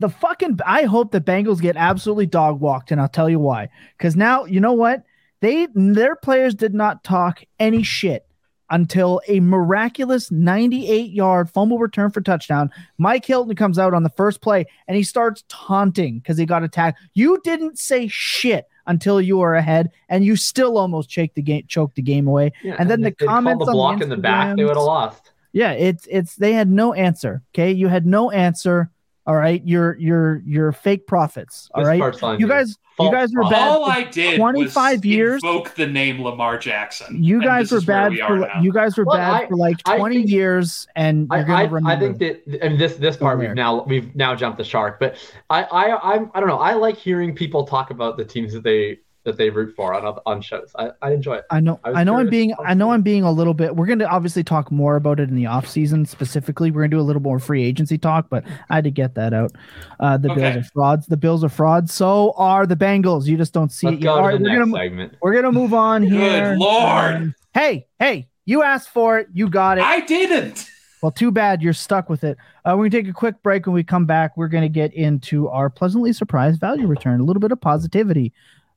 the fucking – I hope the Bengals get absolutely dog-walked, and I'll tell you why. Because now, you know what? They Their players did not talk any shit until a miraculous ninety-eight-yard fumble return for touchdown. Mike Hilton comes out on the first play, and he starts taunting because he got attacked. You didn't say shit until you were ahead, and you still almost choked the game, choked the game away. Yeah, and then and the comments the block on the in the back, they would have lost. Yeah, it's it's they had no answer, okay? You had no answer. All right, you're you're you're fake prophets. All right, you guys, you guys were bad. All I did twenty-five years invoke the name Lamar Jackson. You guys were bad. You guys were bad for like twenty years, and I, I, I think that, and this this part we've now we've now jumped the shark. But I I I'm, I don't know. I like hearing people talk about the teams that they that they root for on on shows. I, I enjoy it. I know I, I know I'm being I know I'm being a little bit. We're going to obviously talk more about it in the off season specifically. We're going to do a little more free agency talk, but I had to get that out. Uh, the okay. Bills are frauds. The Bills are frauds. So are the Bengals. You just don't see Let's it. Go to right, the we're going to we're going to move on here. Good Lord. Um, hey, hey, you asked for it. You got it. I didn't. Well, too bad. You're stuck with it. Uh, we're going to take a quick break. When we come back, we're going to get into our pleasantly surprised value return. A little bit of positivity.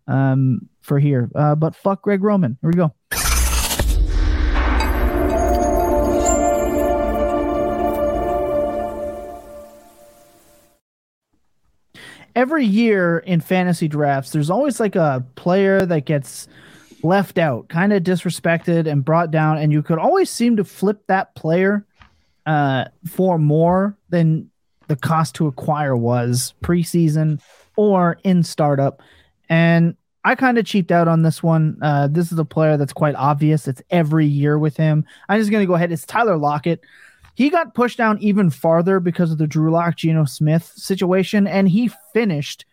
Um, for here, uh, but fuck Greg Roman. Here we go. Every year in fantasy drafts, there's always like a player that gets left out, kind of disrespected and brought down, and you could always seem to flip that player uh, for more than the cost to acquire was preseason or in startup. And I kind of cheaped out on this one. Uh, this is a player that's quite obvious. It's every year with him. I'm just going to go ahead. It's Tyler Lockett. He got pushed down even farther because of the Drew Lock, Geno Smith situation, and he finished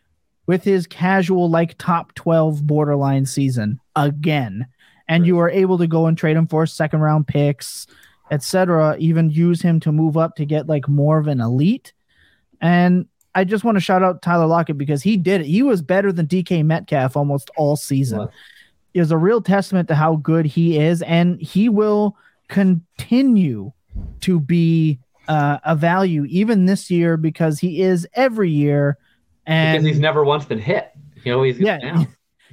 with his casual, like, top twelve borderline season again. And right. you were able to go and trade him for second-round picks, et cetera, even use him to move up to get, like, more of an elite. And I just want to shout out Tyler Lockett because he did it. He was better than D K Metcalf almost all season. Wow. It was a real testament to how good he is, and he will continue to be uh, a value even this year because he is every year. And because he's never once been hit. He always gets yeah, down.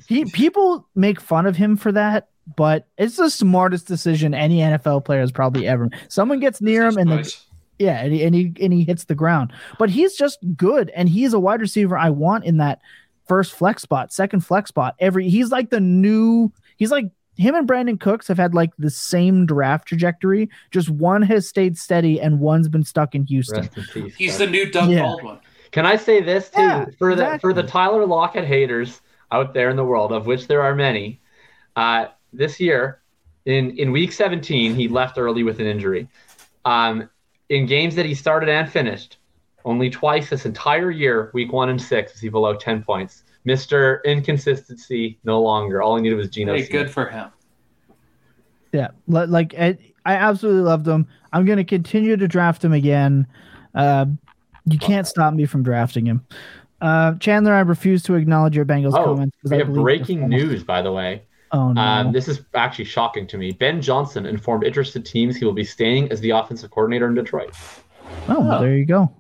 He, people make fun of him for that, but it's the smartest decision any N F L player has probably ever. Someone gets near That's him nice. and they Yeah, and he, and he and he hits the ground. But he's just good, and he's a wide receiver I want in that first flex spot, second flex spot. Every he's like the new – he's like him and Brandon Cooks have had like the same draft trajectory. Just one has stayed steady, and one's been stuck in Houston. Peace, he's the new Doug yeah. Baldwin. Can I say this, too? Yeah, for, exactly. the, for the Tyler Lockett haters out there in the world, of which there are many, uh, this year, in, in week seventeen, he left early with an injury. Um In games that he started and finished, only twice this entire year, week one and six, was he below ten points. Mister Inconsistency, no longer. All he needed was Geno Smith. Hey, good for him. Yeah, like I, I absolutely loved him. I'm going to continue to draft him again. Uh, you can't stop me from drafting him. Uh, Chandler, I refuse to acknowledge your Bengals oh, comments. We I have breaking news, by the way. Oh, no. um, this is actually shocking to me. Ben Johnson informed interested teams he will be staying as the offensive coordinator in Detroit. Oh, oh. Well, there you go.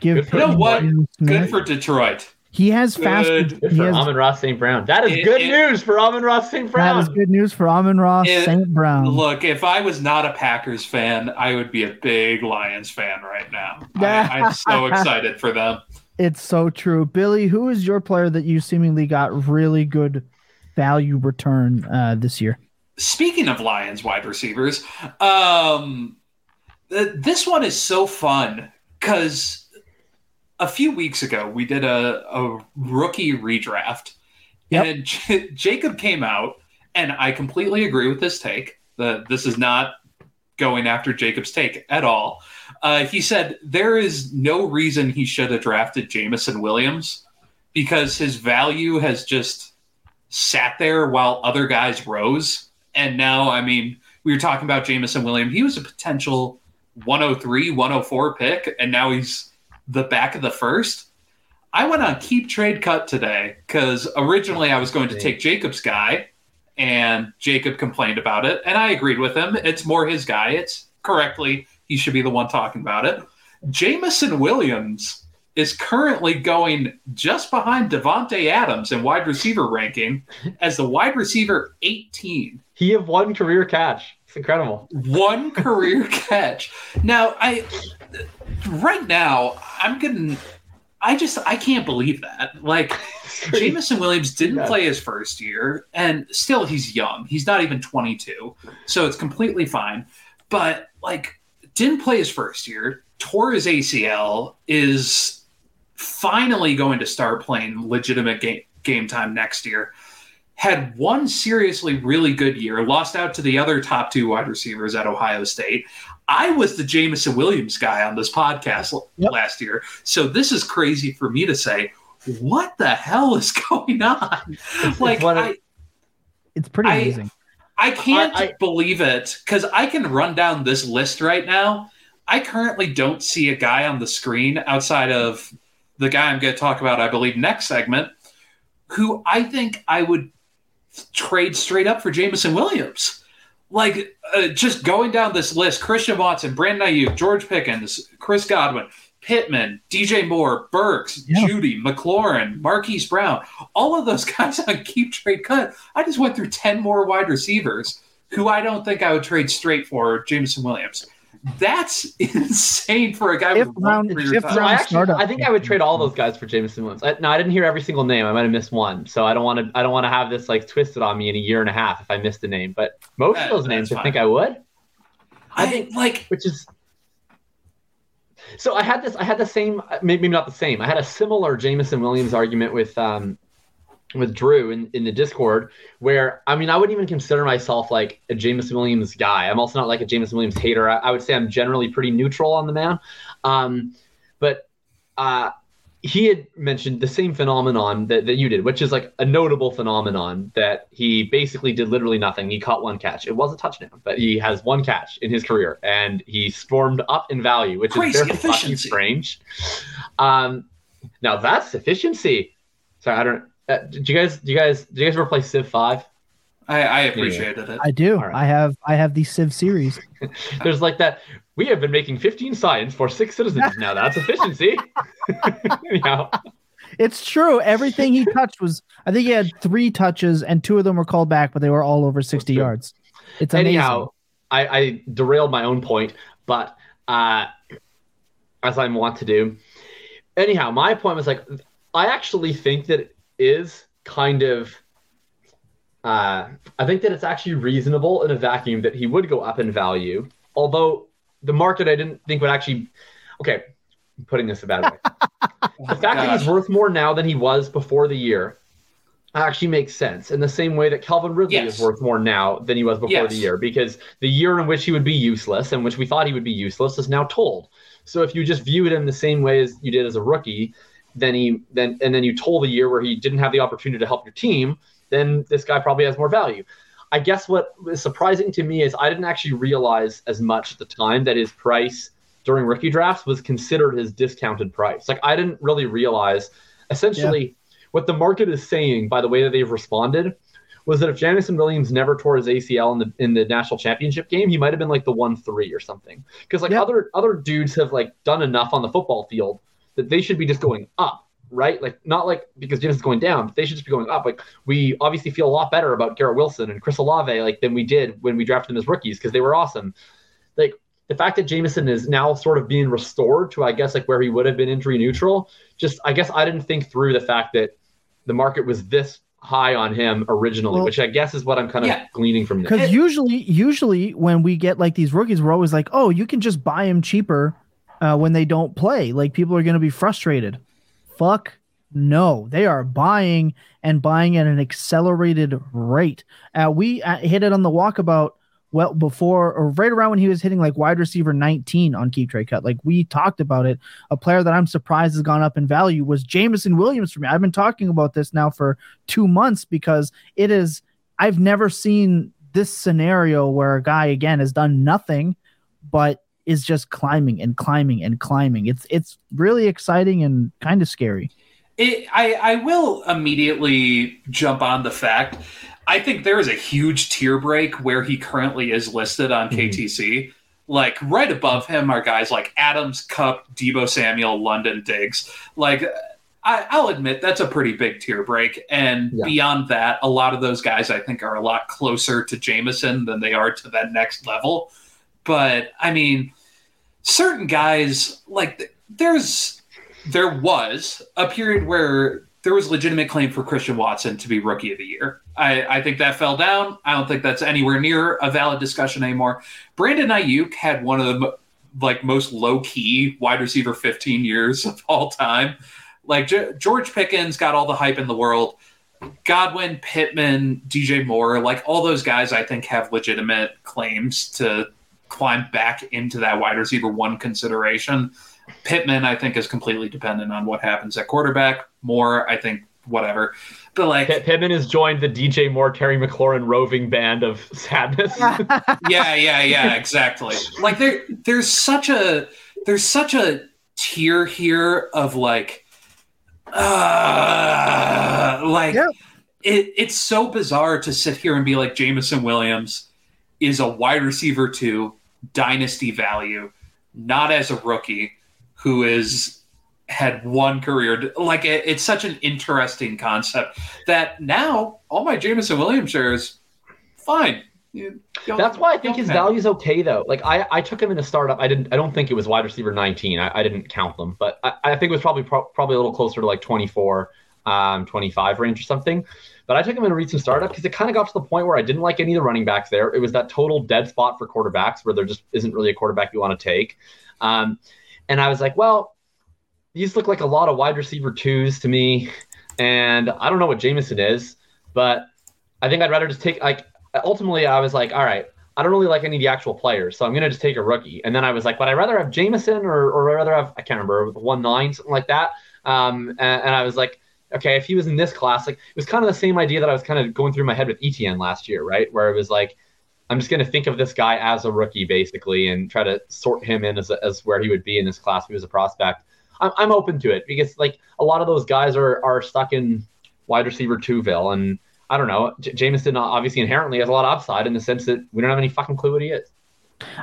Give you know what? Good for Detroit. He has fast. Good he for has, Amon-Ra Saint Brown. That is it, good it, news for Amon-Ra Saint Brown. That is good news for Amon-Ra Saint Brown. Look, if I was not a Packers fan, I would be a big Lions fan right now. I, I'm so excited for them. It's so true. Billy, who is your player that you seemingly got really good value return uh, this year? Speaking of Lions wide receivers, um, th- this one is so fun because – a few weeks ago, we did a, a rookie redraft, yep. and J- Jacob came out, and I completely agree with this take. The, this is not going after Jacob's take at all. Uh, he said there is no reason he should have drafted Jameson Williams because his value has just sat there while other guys rose. And now, I mean, we were talking about Jameson Williams. He was a potential one oh three, one oh four pick, and now he's the back of the first. I went on Keep Trade Cut today because originally I was going to take Jacob's guy, and Jacob complained about it, and I agreed with him. It's more his guy. It's correctly, he should be the one talking about it. Jameson Williams is currently going just behind Devontae Adams in wide receiver ranking as the wide receiver eighteen. He have one career catch. It's incredible. One career catch. Now, I right now, I'm getting I just I can't believe that. Like, Jameson Williams didn't yeah. play his first year, and still he's young. He's not even twenty-two, so it's completely fine. But, like, didn't play his first year, tore his A C L, is finally going to start playing legitimate game, game time next year. Had one seriously really good year, lost out to the other top two wide receivers at Ohio State. I was the Jameson Williams guy on this podcast yep. last year, so this is crazy for me to say. What the hell is going on? It's, like, it's, I, it's pretty I, amazing. I can't I, I, believe it, because I can run down this list right now. I currently don't see a guy on the screen outside of the guy I'm going to talk about, I believe, next segment, who I think I would trade straight up for Jameson Williams. Like, uh, just going down this list, Christian Watson, Brandon Ayuk, George Pickens, Chris Godwin, Pittman, D J Moore, Burks, yeah. Jeudy, McLaurin, Marquise Brown, all of those guys on Keep Trade Cut. I just went through ten more wide receivers who I don't think I would trade straight for Jameson Williams. That's insane for a guy with round, round I, actually, I think I would trade all those guys for Jameson Williams. I, no, I didn't hear every single name. I might have missed one, so I don't want to. I don't want to have this like twisted on me in a year and a half if I missed a name. But most that, of those names, fine. I think I would. I, I think like which is. So I had this. I had the same. Maybe not the same. I had a similar Jameson Williams argument with um, with Drew in, in the Discord, where, I mean, I wouldn't even consider myself like a Jameson Williams guy. I'm also not like a Jameson Williams hater. I, I would say I'm generally pretty neutral on the man. Um, but uh, he had mentioned the same phenomenon that, that you did, which is like a notable phenomenon that he basically did literally nothing. He caught one catch. It was a touchdown, but he has one catch in his career, and he stormed up in value, which Crazy is very fucking strange. Um, now that's efficiency. Sorry, I don't Uh, did you guys? Do you guys? Do you guys ever play Civ Five? I, I appreciated anyway. it. I do. Right. I have. I have the Civ series. There's like that. We have been making fifteen science for six citizens now. That's efficiency. Anyhow. It's true. Everything he touched was. I think he had three touches, and two of them were called back, but they were all over sixty yards. It's amazing. Anyhow, I, I derailed my own point, but uh, as I want to do. Anyhow, my point was like, I actually think that. Is kind of uh I think that it's actually reasonable in a vacuum that he would go up in value, although the market I didn't think would actually okay I'm putting this a bad way the fact Gosh. that he's worth more now than he was before the year actually makes sense, in the same way that Calvin Ridley yes. is worth more now than he was before yes. the year, because the year in which he would be useless and which we thought he would be useless is now told. So if you just viewed him the same way as you did as a rookie, Then he then and then you told the year where he didn't have the opportunity to help your team, then this guy probably has more value. I guess what is surprising to me is I didn't actually realize as much at the time that his price during rookie drafts was considered his discounted price. Like, I didn't really realize essentially yeah. what the market is saying by the way that they've responded was that if Jameson Williams never tore his A C L in the in the national championship game, he might have been like the one three or something. Because like yeah. other other dudes have like done enough on the football field that they should be just going up. right? Like, not like because Jameson's going down, but they should just be going up. Like, we obviously feel a lot better about Garrett Wilson and Chris Olave, like, than we did when we drafted them as rookies because they were awesome. Like, the fact that Jameson is now sort of being restored to, I guess, like where he would have been injury neutral, just, I guess I didn't think through the fact that the market was this high on him originally, well, which I guess is what I'm kind of yeah. gleaning from this. Because usually, usually when we get like these rookies, we're always like, oh, you can just buy him cheaper uh, when they don't play. Like, people are going to be frustrated. Fuck no. They are buying and buying at an accelerated rate. Uh, we uh, hit it on the walkabout. Well, before or right around when he was hitting like wide receiver nineteen on Keep Trade Cut, like we talked about it, a player that I'm surprised has gone up in value was Jameson Williams for me. I've been talking about this now for two months because it is, I've never seen this scenario where a guy, again, has done nothing but is just climbing and climbing and climbing. It's it's really exciting and kind of scary. It, I, I will immediately jump on the fact. I think there is a huge tier break where he currently is listed on mm-hmm. K T C. Like, right above him are guys like Adams, Kupp, Debo Samuel, London, Diggs. Like, I, I'll admit that's a pretty big tier break. And yeah. beyond that, a lot of those guys I think are a lot closer to Jameson than they are to that next level. But, I mean, certain guys, like, there's there was a period where there was legitimate claim for Christian Watson to be Rookie of the Year. I, I think that fell down. I don't think that's anywhere near a valid discussion anymore. Brandon Ayuk had one of the like most low-key wide receiver fifteen years of all time. Like G- George Pickens got all the hype in the world. Godwin, Pittman, D J Moore, like all those guys I think have legitimate claims to climb back into that wide receiver one consideration. Pittman, I think, is completely dependent on what happens at quarterback. Moore, I think, whatever. But like Pittman has joined the D J Moore, Terry McLaurin roving band of sadness. yeah, yeah, yeah, exactly. Like there, there's such a there's such a tier here of like, uh, like yeah. it, it's so bizarre to sit here and be like Jameson Williams is a wide receiver two dynasty value, not as a rookie who is had one career. Like it, it's such an interesting concept that now all my Jameson Williams shares, fine. You That's why I think his value is okay though. Like I, I took him in a startup. I didn't, I don't think it was wide receiver nineteen. I, I didn't count them, but I, I think it was probably, pro- probably a little closer to like twenty-four, um, twenty-five range or something. But I took him in a read some startup because it kind of got to the point where I didn't like any of the running backs there. It was that total dead spot for quarterbacks where there just isn't really a quarterback you want to take. Um, and I was like, well, these look like a lot of wide receiver twos to me. And I don't know what Jameson is, but I think I'd rather just take, like, ultimately I was like, all right, I don't really like any of the actual players, so I'm going to just take a rookie. And then I was like, would I rather have Jameson or, or rather have, I can't remember, one nine, something like that. Um, and, and I was like, okay, if he was in this class, like it was kind of the same idea that I was kind of going through my head with Etienne last year, right? Where it was like, I'm just going to think of this guy as a rookie basically and try to sort him in as, a, as where he would be in this class if he was a prospect. I'm, I'm open to it because like a lot of those guys are, are stuck in wide receiver twoville. And I don't know, J- Jameson obviously inherently has a lot of upside in the sense that we don't have any fucking clue what he is.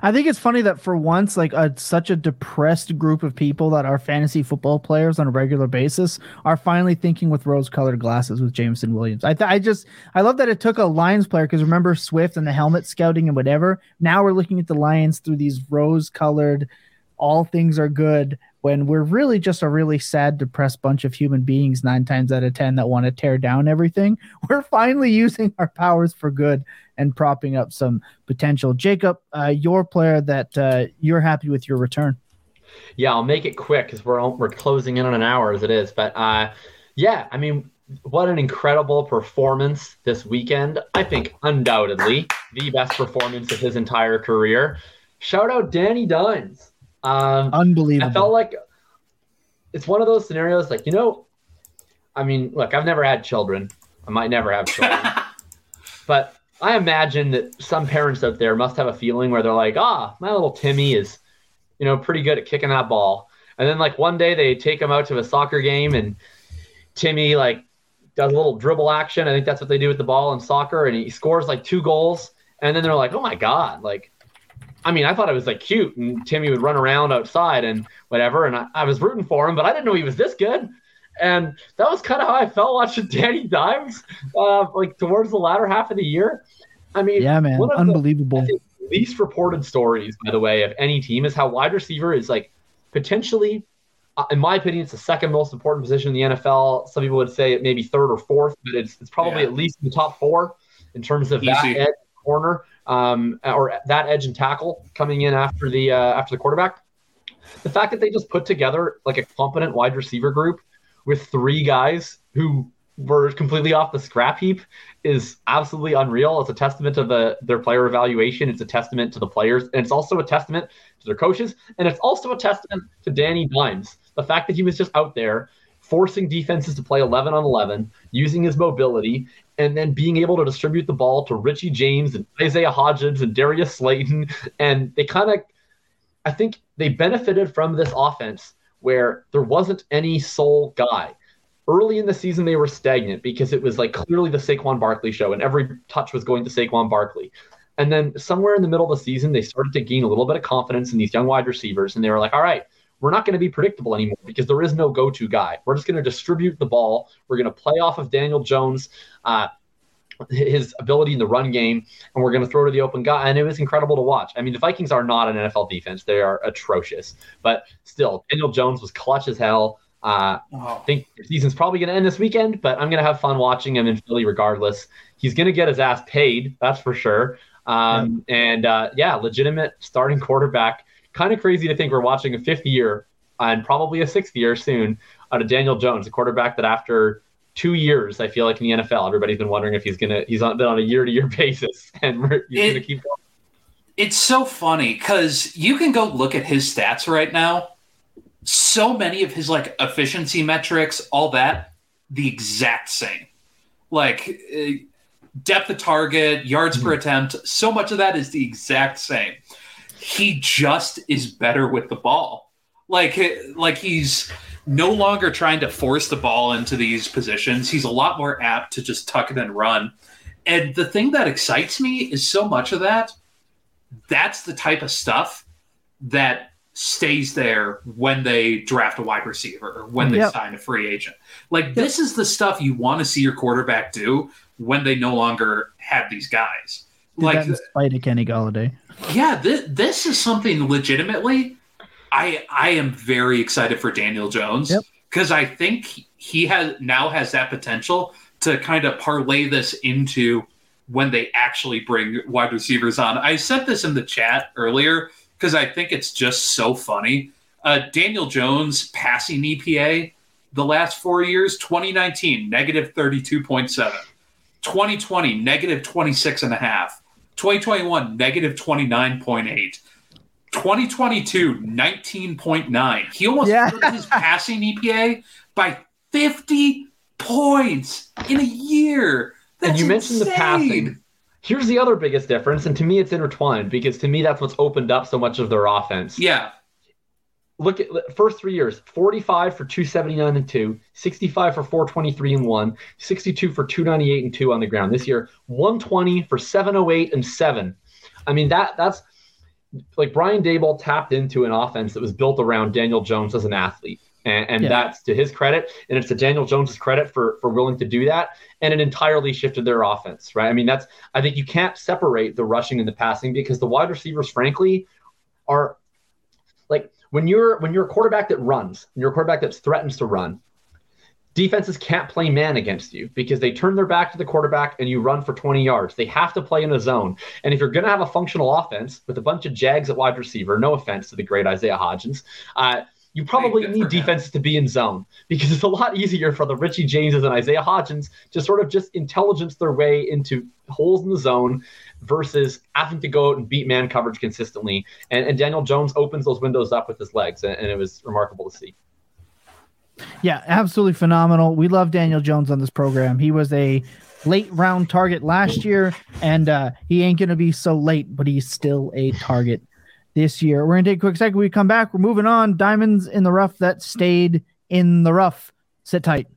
I think it's funny that for once, like a, such a depressed group of people that are fantasy football players on a regular basis are finally thinking with rose-colored glasses with Jameson Williams. I th- I just I love that it took a Lions player because remember Swift and the helmet scouting and whatever. Now we're looking at the Lions through these rose-colored, all things are good when we're really just a really sad, depressed bunch of human beings nine times out of ten that want to tear down everything. We're finally using our powers for good and propping up some potential. Jacob, uh, your player that uh, you're happy with your return. Yeah, I'll make it quick because we're, we're closing in on an hour as it is. But, uh, yeah, I mean, what an incredible performance this weekend. I think undoubtedly the best performance of his entire career. Shout out Danny Dimes. Um, Unbelievable. I felt like it's one of those scenarios like, you know, I mean, look, I've never had children. I might never have children. But I imagine that some parents out there must have a feeling where they're like, ah, my little Timmy is, you know, pretty good at kicking that ball. And then like one day they take him out to a soccer game and Timmy like does a little dribble action. I think that's what they do with the ball in soccer. And he scores like two goals. And then they're like, oh, my God, like. I mean, I thought it was like cute and Timmy would run around outside and whatever. And I, I was rooting for him, but I didn't know he was this good. And that was kind of how I felt watching Danny Dimes, uh, like towards the latter half of the year. I mean, yeah, man, unbelievable. The, I think, least reported stories, by the way, of any team is how wide receiver is like potentially, uh, in my opinion, it's the second most important position in the N F L. Some people would say it may be third or fourth, but it's it's probably yeah. at least in the top four in terms of that edge corner, um, or that edge and tackle coming in after the uh, after the quarterback. The fact that they just put together like a competent wide receiver group with three guys who were completely off the scrap heap is absolutely unreal. It's a testament to the their player evaluation. It's a testament to the players, and it's also a testament to their coaches, and it's also a testament to Danny Dimes. The fact that he was just out there forcing defenses to play eleven on eleven, using his mobility, and then being able to distribute the ball to Richie James and Isaiah Hodgins and Darius Slayton. And they kind of, I think they benefited from this offense where there wasn't any sole guy. Early in the season, they were stagnant because it was like clearly the Saquon Barkley show, and every touch was going to Saquon Barkley. And then somewhere in the middle of the season, they started to gain a little bit of confidence in these young wide receivers, and they were like, all right, we're not going to be predictable anymore because there is no go-to guy. We're just going to distribute the ball. We're going to play off of Daniel Jones, uh, his ability in the run game, and we're going to throw to the open guy. And it was incredible to watch. I mean, the Vikings are not an N F L defense. They are atrocious. But still, Daniel Jones was clutch as hell. Uh, I think the season's probably going to end this weekend, but I'm going to have fun watching him in Philly regardless. He's going to get his ass paid, that's for sure. Um, yeah. And, uh, yeah, legitimate starting quarterback. Kind of crazy to think we're watching a fifth year and probably a sixth year soon out of Daniel Jones, a quarterback that after two years, I feel like in the N F L, everybody's been wondering if he's going to – he's been on a year-to-year basis, and we're, he's going to keep going. It's so funny because you can go look at his stats right now. So many of his, like, efficiency metrics, all that, the exact same. Like, depth of target, yards mm-hmm. per attempt, so much of that is the exact same. He just is better with the ball. Like, like he's no longer trying to force the ball into these positions. He's a lot more apt to just tuck it and run. And the thing that excites me is so much of that, that's the type of stuff that stays there when they draft a wide receiver or when they yep. sign a free agent. Like yep. this is the stuff you want to see your quarterback do when they no longer have these guys. Did like that despite Kenny Golladay. Yeah, this this is something legitimately I I am very excited for Daniel Jones because yep. I think he has now has that potential to kind of parlay this into when they actually bring wide receivers on. I said this in the chat earlier, because I think it's just so funny. Uh, Daniel Jones passing E P A the last four years, twenty nineteen, negative thirty-two point seven. twenty twenty, negative twenty-six point five. twenty twenty-one, negative twenty-nine point eight. twenty twenty-two, nineteen point nine. He almost yeah. took his passing E P A by fifty points in a year. That's and you mentioned insane. The passing. Here's the other biggest difference, and to me it's intertwined because to me that's what's opened up so much of their offense. Yeah. Look at the first three years, forty-five for two seventy-nine and two, sixty-five for four twenty-three and one, sixty-two for two ninety-eight and two on the ground. This year, one twenty for seven oh eight and seven. I mean, that that's like Brian Daboll tapped into an offense that was built around Daniel Jones as an athlete. And, and yeah. that's to his credit, and it's to Daniel Jones's credit for for willing to do that, and it entirely shifted their offense, right? I mean, that's I think you can't separate the rushing and the passing because the wide receivers, frankly, are like when you're when you're a quarterback that runs, and you're a quarterback that threatens to run, defenses can't play man against you because they turn their back to the quarterback and you run for twenty yards. They have to play in a zone, and if you're going to have a functional offense with a bunch of jags at wide receiver, no offense to the great Isaiah Hodgins, uh, you probably need defenses to be in zone because it's a lot easier for the Richie Jameses and Isaiah Hodgins to sort of just intelligence their way into holes in the zone versus having to go out and beat man coverage consistently. And, and Daniel Jones opens those windows up with his legs, and, and it was remarkable to see. Yeah, absolutely phenomenal. We love Daniel Jones on this program. He was a late round target last year, and uh, he ain't going to be so late, but he's still a target this year. We're going to take a quick second. We come back. We're moving on. Diamonds in the rough that stayed in the rough. Sit tight.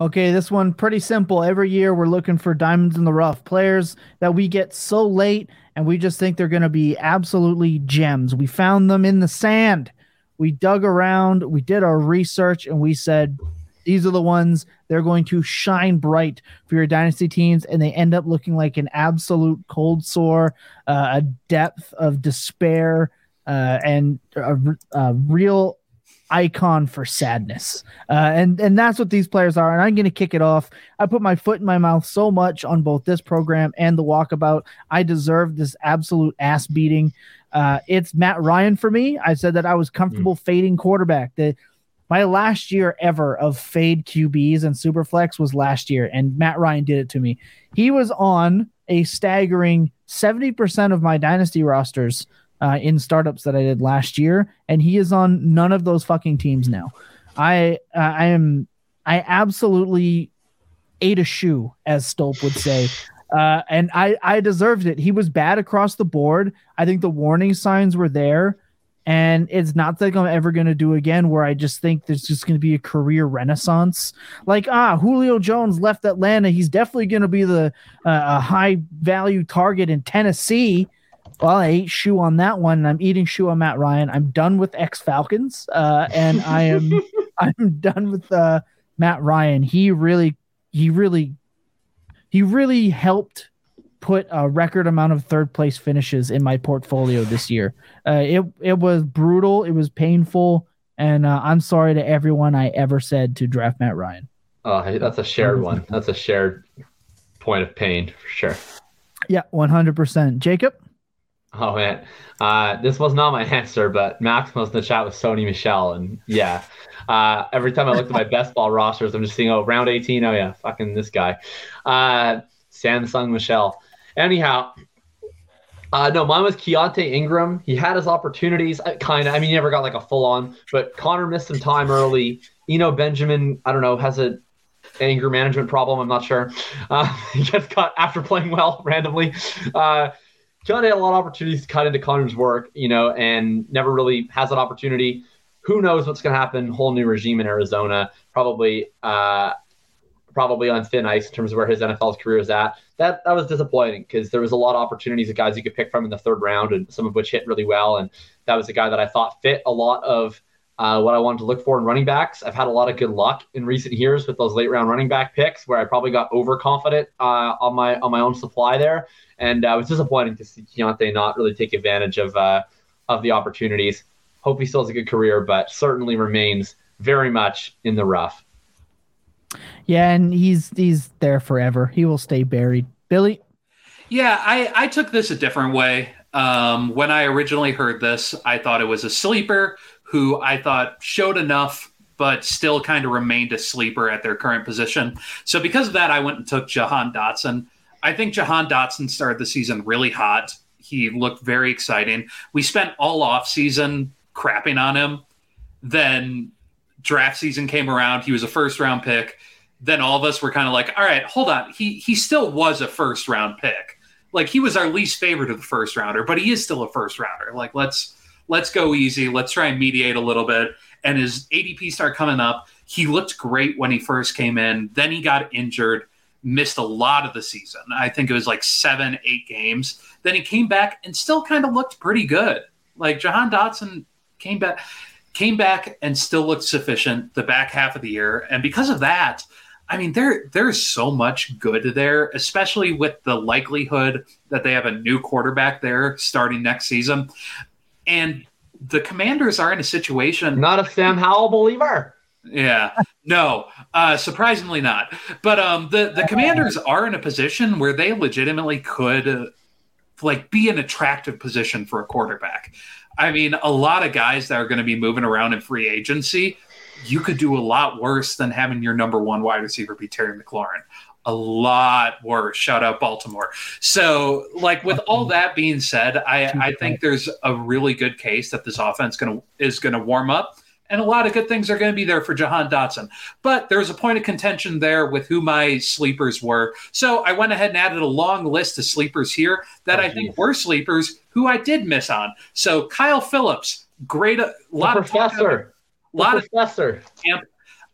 Okay, this one pretty simple. Every year we're looking for diamonds in the rough, players that we get so late and we just think they're going to be absolutely gems. We found them in the sand. We dug around, we did our research, and we said these are the ones they're going to shine bright for your dynasty teams, and they end up looking like an absolute cold sore, uh, a depth of despair, uh, and a, a real icon for sadness. Uh, and, and that's what these players are. And I'm going to kick it off. I put my foot in my mouth so much on both this program and the walkabout. I deserve this absolute ass beating. Uh, it's Matt Ryan for me. I said that I was comfortable mm. fading quarterback. The, my last year ever of fade Q Bs and Superflex was last year, and Matt Ryan did it to me. He was on a staggering seventy percent of my dynasty rosters Uh, in startups that I did last year, and he is on none of those fucking teams now. I uh, I am I absolutely ate a shoe, as Stolp would say, uh, and I I deserved it. He was bad across the board. I think the warning signs were there, and it's not that I'm ever going to do again where I just think there's just going to be a career renaissance. Like, ah, Julio Jones left Atlanta. He's definitely going to be the uh, a high-value target in Tennessee. Well, I ate shoe on that one, and I'm eating shoe on Matt Ryan. I'm done with ex-Falcons, uh, and I am I'm done with uh, Matt Ryan. He really, he really, he really helped put a record amount of third place finishes in my portfolio this year. Uh, it it was brutal, it was painful, and uh, I'm sorry to everyone I ever said to draft Matt Ryan. Oh, that's a shared one. That's a shared point of pain for sure. Yeah, one hundred percent. Jacob. Oh, man. Uh, this was not my answer, but Max was in the chat with Sony Michelle. And yeah, uh, every time I looked at my best ball rosters, I'm just seeing, oh, round eighteen. Oh, yeah, fucking this guy. Uh, Samsung Michelle. Anyhow, uh, no, mine was Keontae Ingram. He had his opportunities, kind of. I mean, he never got like a full on, but Connor missed some time early. Eno Benjamin, I don't know, has a. anger management problem. I'm not sure. Uh, he gets cut after playing well randomly. Uh, Keontae had a lot of opportunities to cut into Connor's work, you know, and never really has that opportunity. Who knows what's going to happen? Whole new regime in Arizona, probably, uh, probably on thin ice in terms of where his N F L career is at. That that was disappointing because there was a lot of opportunities of guys you could pick from in the third round, and some of which hit really well. And that was a guy that I thought fit a lot of uh, what I wanted to look for in running backs. I've had a lot of good luck in recent years with those late round running back picks, where I probably got overconfident uh, on my on my own supply there. And uh, it was disappointing to see Keontae not really take advantage of uh, of the opportunities. Hope he still has a good career, but certainly remains very much in the rough. Yeah, and he's he's there forever. He will stay buried. Billy? Yeah, I, I took this a different way. Um, when I originally heard this, I thought it was a sleeper who I thought showed enough, but still kind of remained a sleeper at their current position. So because of that, I went and took Jahan Dotson. I think Jahan Dotson started the season really hot. He looked very exciting. We spent all offseason crapping on him. Then draft season came around. He was a first-round pick. Then all of us were kind of like, all right, hold on. He he still was a first-round pick. Like, he was our least favorite of the first-rounder, but he is still a first-rounder. Like, let's let's go easy. Let's try and mediate a little bit. And his A D P started coming up. He looked great when he first came in. Then he got injured. Missed a lot of the season. I think it was like seven, eight games. Then he came back and still kind of looked pretty good. Like Jahan Dotson came back, came back and still looked sufficient the back half of the year. And because of that, I mean, there there's so much good there, especially with the likelihood that they have a new quarterback there starting next season. And the Commanders are in a situation. Not a Sam Howell believer. Yeah, no, uh, surprisingly not. But um, the, the Commanders are in a position where they legitimately could uh, like be an attractive position for a quarterback. I mean, a lot of guys that are going to be moving around in free agency, you could do a lot worse than having your number one wide receiver be Terry McLaurin. A lot worse. Shout out Baltimore. So, like, with all that being said, I, I think there's a really good case that this offense gonna, is going to warm up. And a lot of good things are going to be there for Jahan Dotson. But there was a point of contention there with who my sleepers were. So I went ahead and added a long list of sleepers here that oh, I think geez. were sleepers who I did miss on. So Kyle Phillips, great. A lot the of professor. Talk, a lot the professor. Of,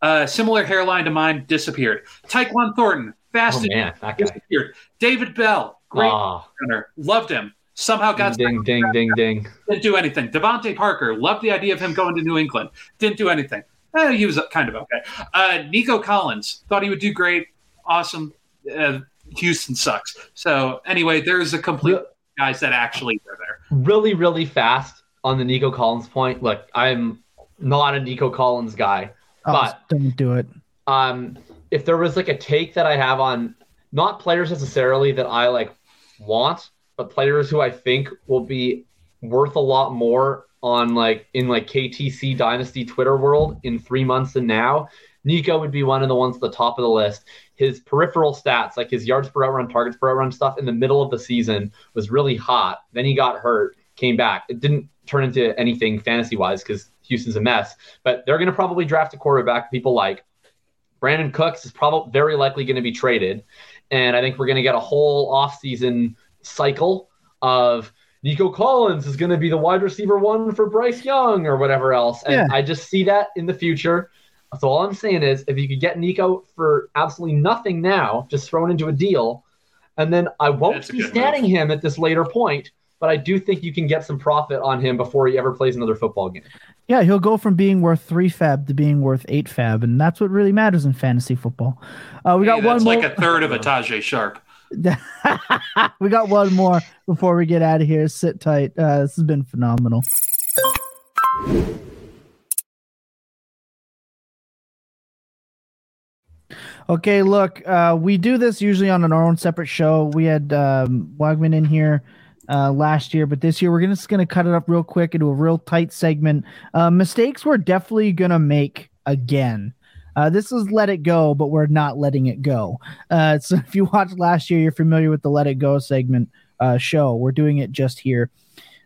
Uh, similar hairline to mine, disappeared. Tyquan Thornton, fast oh, man, disappeared. David Bell, great oh. runner, loved him. Somehow got ding, ding, ding, ding, ding. Didn't do anything. Devontae Parker, loved the idea of him going to New England. Didn't do anything. Eh, he was kind of okay. Uh, Nico Collins, thought he would do great. Awesome. Uh, Houston sucks. So anyway, there's a complete guys that actually were there. Really, really fast on the Nico Collins point. Look, I'm not a Nico Collins guy, oh, but don't do it. Um, if there was like a take that I have on not players necessarily that I like want, but players who I think will be worth a lot more on like in like K T C Dynasty Twitter world in three months and now, Nico would be one of the ones at the top of the list. His peripheral stats, like his yards per outrun, targets per outrun stuff in the middle of the season was really hot. Then he got hurt, came back. It didn't turn into anything fantasy-wise because Houston's a mess. But they're going to probably draft a quarterback people like. Brandon Cooks is probably very likely going to be traded. And I think we're going to get a whole off-season cycle of Nico Collins is going to be the wide receiver one for Bryce Young or whatever else. And yeah. I just see that in the future. So all I'm saying is if you could get Nico for absolutely nothing now, just thrown into a deal, and then I won't That's be standing move. him at this later point, but I do think you can get some profit on him before he ever plays another football game. Yeah, he'll go from being worth three fab to being worth eight fab, and that's what really matters in fantasy football. Uh, we hey, got that's one like more. a third of a Tajay Sharp. We got one more before we get out of here. Sit tight. Uh, this has been phenomenal. Okay, look, uh, we do this usually on our own separate show. We had um, Wagman in here uh, last year, but this year we're just going to cut it up real quick into a real tight segment. Uh, mistakes we're definitely going to make again. Uh, this is Let It Go, but we're not letting it go. Uh, so if you watched last year, you're familiar with the Let It Go segment uh, show. We're doing it just here.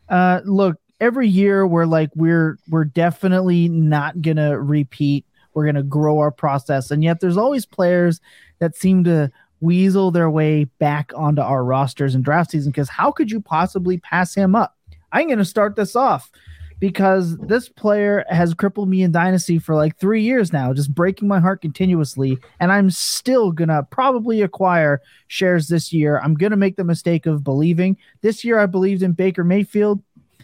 Uh, look, every year we're like, we're we're definitely not going to repeat. We're going to grow our process. And yet there's always players that seem to weasel their way back onto our rosters in draft season because how could you possibly pass him up? I'm going to start this off because this player has crippled me in Dynasty for like three years now, just breaking my heart continuously. And I'm still going to probably acquire shares this year. I'm going to make the mistake of believing. This year I believed in Baker Mayfield.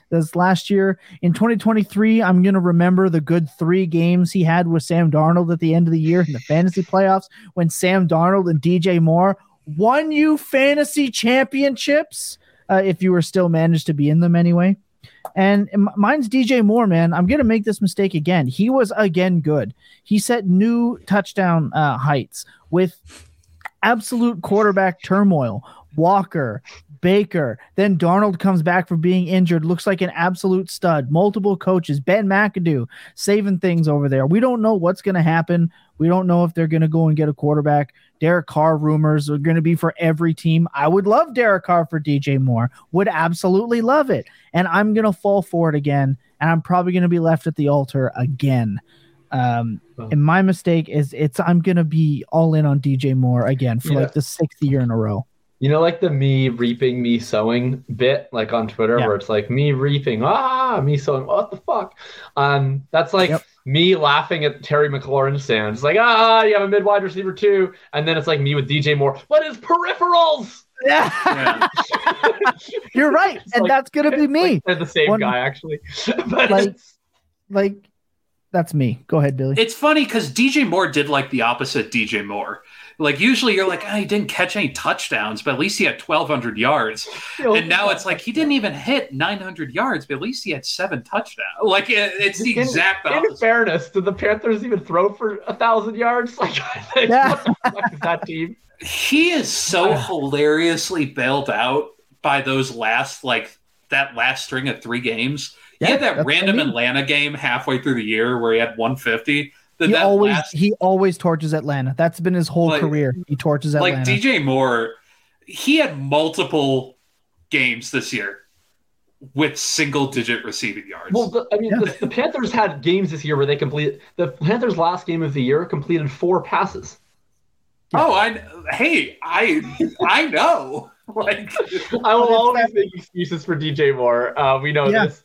This last year in twenty twenty-three, I'm going to remember the good three games he had with Sam Darnold at the end of the year in the fantasy playoffs when Sam Darnold and D J Moore won you fantasy championships, uh, if you were still managed to be in them anyway. And mine's D J Moore, man. I'm going to make this mistake again. He was again good. He set new touchdown uh, heights with absolute quarterback turmoil. Walker, Baker, then Darnold comes back from being injured, looks like an absolute stud. Multiple coaches, Ben McAdoo, saving things over there. We don't know what's going to happen. We don't know if they're going to go and get a quarterback. Derek Carr rumors are going to be for every team. I would love Derek Carr for D J Moore. Would absolutely love it. And I'm going to fall for it again, and I'm probably going to be left at the altar again. Um, oh. And my mistake is it's I'm going to be all in on D J Moore again for yeah. like the sixth year in a row. You know, like the me reaping, me sowing bit, like on Twitter, yeah. where it's like me reaping, ah, me sowing, what the fuck? Um, that's like yep. me laughing at Terry McLaurin sounds. It's like, ah, you have a mid wide receiver too. And then it's like me with D J Moore, but his peripherals. Yeah. yeah. You're right. It's and like, that's going to be me. Like, they're the same One, guy, actually. But like, it's... like, that's me. Go ahead, Billy. It's funny because D J Moore did like the opposite D J Moore. Like, usually you're like, oh, he didn't catch any touchdowns, but at least he had twelve hundred yards. And now it's like, he didn't even hit nine hundred yards, but at least he had seven touchdowns. Like, it, it's the exact in, opposite. In fairness, did the Panthers even throw for one thousand yards? Like, I think, yeah. what the fuck is that team? He is so hilariously bailed out by those last, like, that last string of three games. Yeah, he had that random I mean. Atlanta game halfway through the year where he had one fifty. He always last, he always torches Atlanta. That's been his whole like, career. He torches Atlanta. Like D J Moore, he had multiple games this year with single-digit receiving yards. Well, the, I mean, yeah. the, the Panthers had games this year where they completed – the Panthers' last game of the year completed four passes. Yeah. Oh, I hey, I I know. Like, I will always make excuses for D J Moore. Uh, we know yeah. this.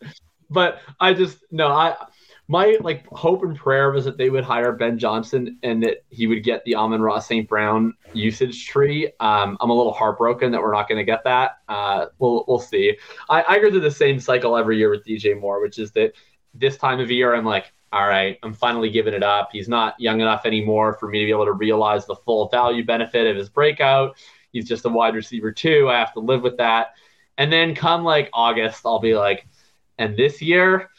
But I just – no, I – my like hope and prayer was that they would hire Ben Johnson and that he would get the Amon-Ra Saint Brown usage tree. Um, I'm a little heartbroken that we're not going to get that. Uh, we'll we'll see. I, I go through the same cycle every year with D J Moore, which is that this time of year I'm like, all right, I'm finally giving it up. He's not young enough anymore for me to be able to realize the full value benefit of his breakout. He's just a wide receiver too. I have to live with that. And then come like August, I'll be like, and this year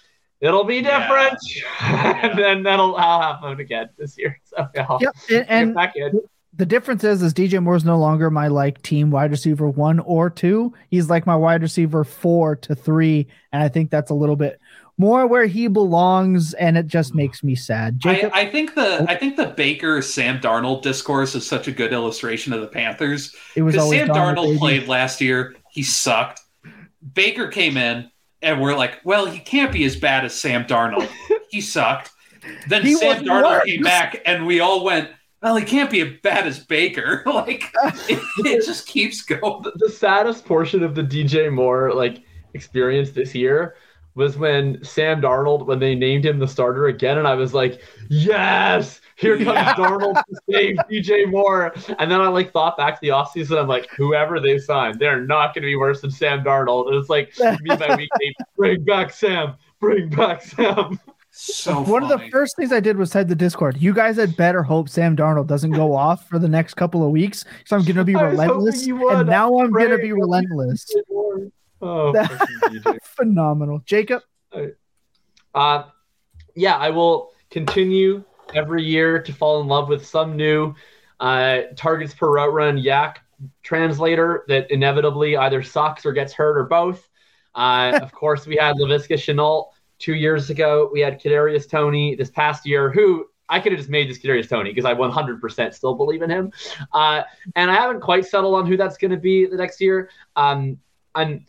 it'll be different. Yeah. And then that'll I'll have fun again this year. So I'll yep. and, and back in. The difference is, is D J Moore's no longer my like team wide receiver one or two. He's like my wide receiver four to three. And I think that's a little bit more where he belongs, and it just makes me sad. Jacob? I, I think the I think the Baker Sam Darnold discourse is such a good illustration of the Panthers. It was Sam Darnold, Darnold played last year. He sucked. Baker came in, and we're like, well, he can't be as bad as Sam Darnold. He sucked. Then he Sam Darnold worse. Came back, and we all went, well, he can't be as bad as Baker. Like it, it just keeps going. The saddest portion of the D J Moore like experience this year was when Sam Darnold, when they named him the starter again, and I was like, yes, here comes yeah. Darnold to save D J Moore. And then I like thought back to the offseason, I'm like, whoever they signed, they're not going to be worse than Sam Darnold. And it's like, me by week eight, bring back Sam, bring back Sam. So One funny. of the first things I did was head the Discord. You guys had better hope Sam Darnold doesn't go off for the next couple of weeks, so I'm going to be relentless, and now I'm going to be relentless. Oh, phenomenal. Jacob? Uh, yeah, I will continue every year to fall in love with some new uh, targets per route run yak translator that inevitably either sucks or gets hurt or both. Uh, of course, we had Laviska Shenault two years ago. We had Kadarius Toney this past year, who I could have just made this Kadarius Toney because I one hundred percent still believe in him. Uh, and I haven't quite settled on who that's going to be the next year. Um, I'm...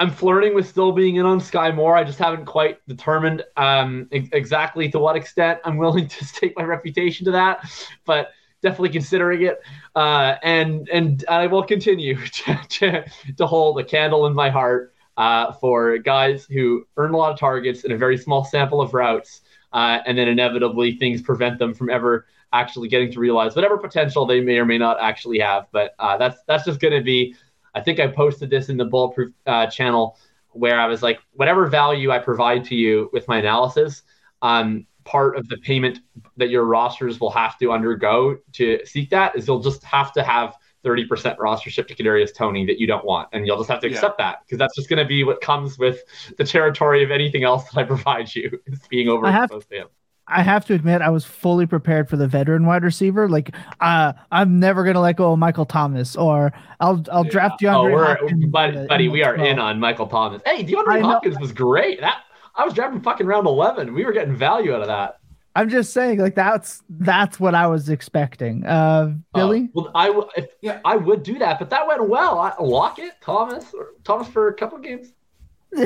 I'm flirting with still being in on Sky Moore. I just haven't quite determined um, ex- exactly to what extent I'm willing to stake my reputation to that, but definitely considering it. Uh, and and I will continue to, to, to hold a candle in my heart uh, for guys who earn a lot of targets in a very small sample of routes, uh, and then inevitably things prevent them from ever actually getting to realize whatever potential they may or may not actually have. But uh, that's that's just going to be. I think I posted this in the Bulletproof uh, channel where I was like, whatever value I provide to you with my analysis, um, part of the payment that your rosters will have to undergo to seek that is you'll just have to have thirty percent rostership to Kadarius Toney that you don't want. And you'll just have to accept yeah. that because that's just going to be what comes with the territory of anything else that I provide you is being overexposed to him. I have to admit, I was fully prepared for the veteran wide receiver. Like, uh, I'm never gonna let go of Michael Thomas, or I'll I'll yeah. draft DeAndre. Oh, we're, buddy, buddy, we are in on Michael Thomas. Hey, DeAndre Hopkins was great. That I was drafting fucking round eleven. We were getting value out of that. I'm just saying, like that's that's what I was expecting. Uh, Billy, uh, well, I w- if, yeah, I would do that, but that went well. I, Lockett, Thomas, or, Thomas for a couple of games.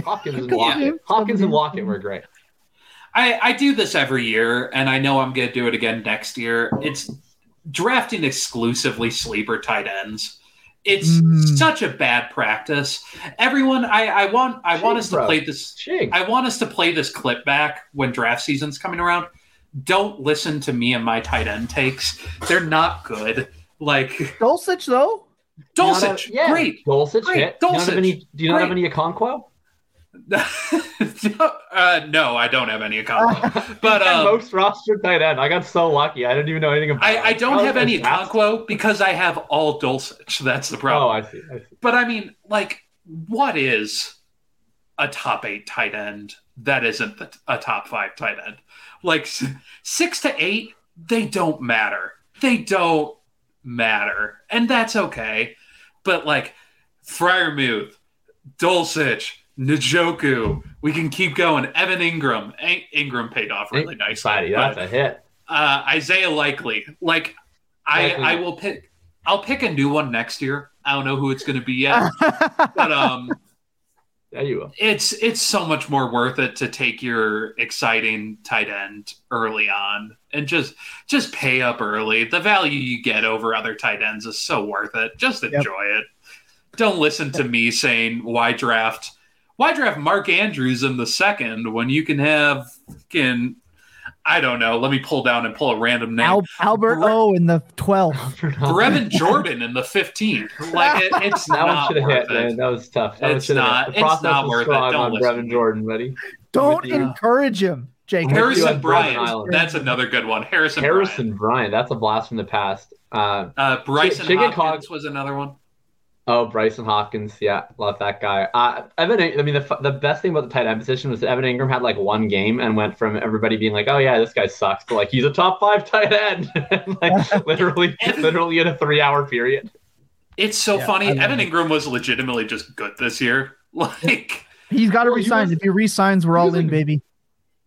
Hopkins and Lockett. Hopkins and Lockett were great. I, I do this every year, and I know I'm going to do it again next year. It's drafting exclusively sleeper tight ends. It's mm. such a bad practice. Everyone, I, I want I Jeez, want us bro. to play this. Jeez. I want us to play this clip back when draft season's coming around. Don't listen to me and my tight end takes. They're not good. Like Dulcich though. Dulcich, yeah. great. Dulcich, great. Dulcich. Do you not have any? Do you not have any Okonkwo? uh, no, I don't have any Okonkwo. But um, most rostered tight end. I got so lucky. I didn't even know anything about. I, I don't I have any Okonkwo because I have all Dulcich. That's the problem. Oh, I see, I see. But I mean, like, what is a top eight tight end that isn't a top five tight end? Like six to eight, they don't matter. They don't matter, and that's okay. But like Freiermuth, Dulcich. Njoku, we can keep going. Evan Ingram, In- Ingram paid off really nicely. That's but, a hit. Uh, Isaiah Likely, like I, I will pick. I'll pick a new one next year. I don't know who it's going to be yet, but um, yeah, you will. It's it's so much more worth it to take your exciting tight end early on and just just pay up early. The value you get over other tight ends is so worth it. Just enjoy yep. it. Don't listen to me saying why draft. Why draft Mark Andrews in the second when you can have can I don't know. Let me pull down and pull a random name. Al- Albert Bre- O in the twelfth. Brevin Jordan in the fifteenth. Like it, it's that not one worth hit, it. Man. That was tough. That it's not. Hit. The it's not worth it. Don't listen. Brevin Jordan, buddy. Don't you, encourage him, Jacob. Harrison Bryant. That's another good one. Harrison. Harrison Bryant. Bryant. That's a blast from the past. Uh, uh, Bryson Ch- Hopkins Hawk- was another one. Oh, Bryson Hopkins. Yeah, love that guy. Uh, Evan, I mean, the the best thing about the tight end position was that Evan Ingram had like one game and went from everybody being like, oh, yeah, this guy sucks, to like, he's a top five tight end. like literally, Evan, literally in a three hour period. It's so yeah, funny. Evan Ingram was legitimately just good this year. Like, he's got to well, resign. If he resigns, we're all in, like, baby.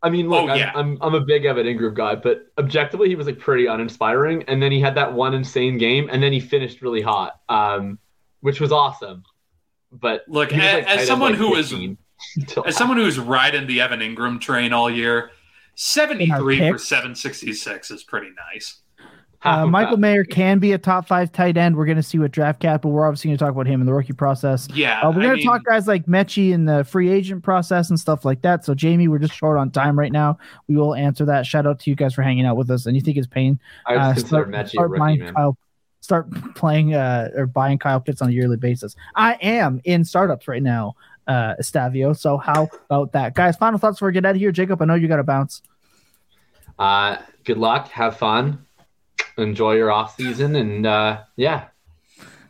I mean, look, oh, yeah. I'm, I'm I'm a big Evan Ingram guy, but objectively, he was like pretty uninspiring. And then he had that one insane game, and then he finished really hot. Um, Which was awesome, but look, was, like, as someone like who was as someone who's riding the Evan Ingram train all year, seventy-three for seven sixty-six is pretty nice. Uh, Michael Mayer can be a top five tight end. We're going to see what draft capital. We're obviously going to talk about him in the rookie process. Yeah, uh, we're going to talk guys like Mechie in the free agent process and stuff like that. So Jamie, we're just short on time right now. We will answer that. Shout out to you guys for hanging out with us. And you think it's pain? I uh, consider Mechie a rookie, man. Kyle. Start playing uh, or buying Kyle Pitts on a yearly basis. I am in startups right now, uh, Stavio. So how about that? Guys, final thoughts before we get out of here. Jacob, I know you got to bounce. Uh, good luck. Have fun. Enjoy your off season. And uh, yeah.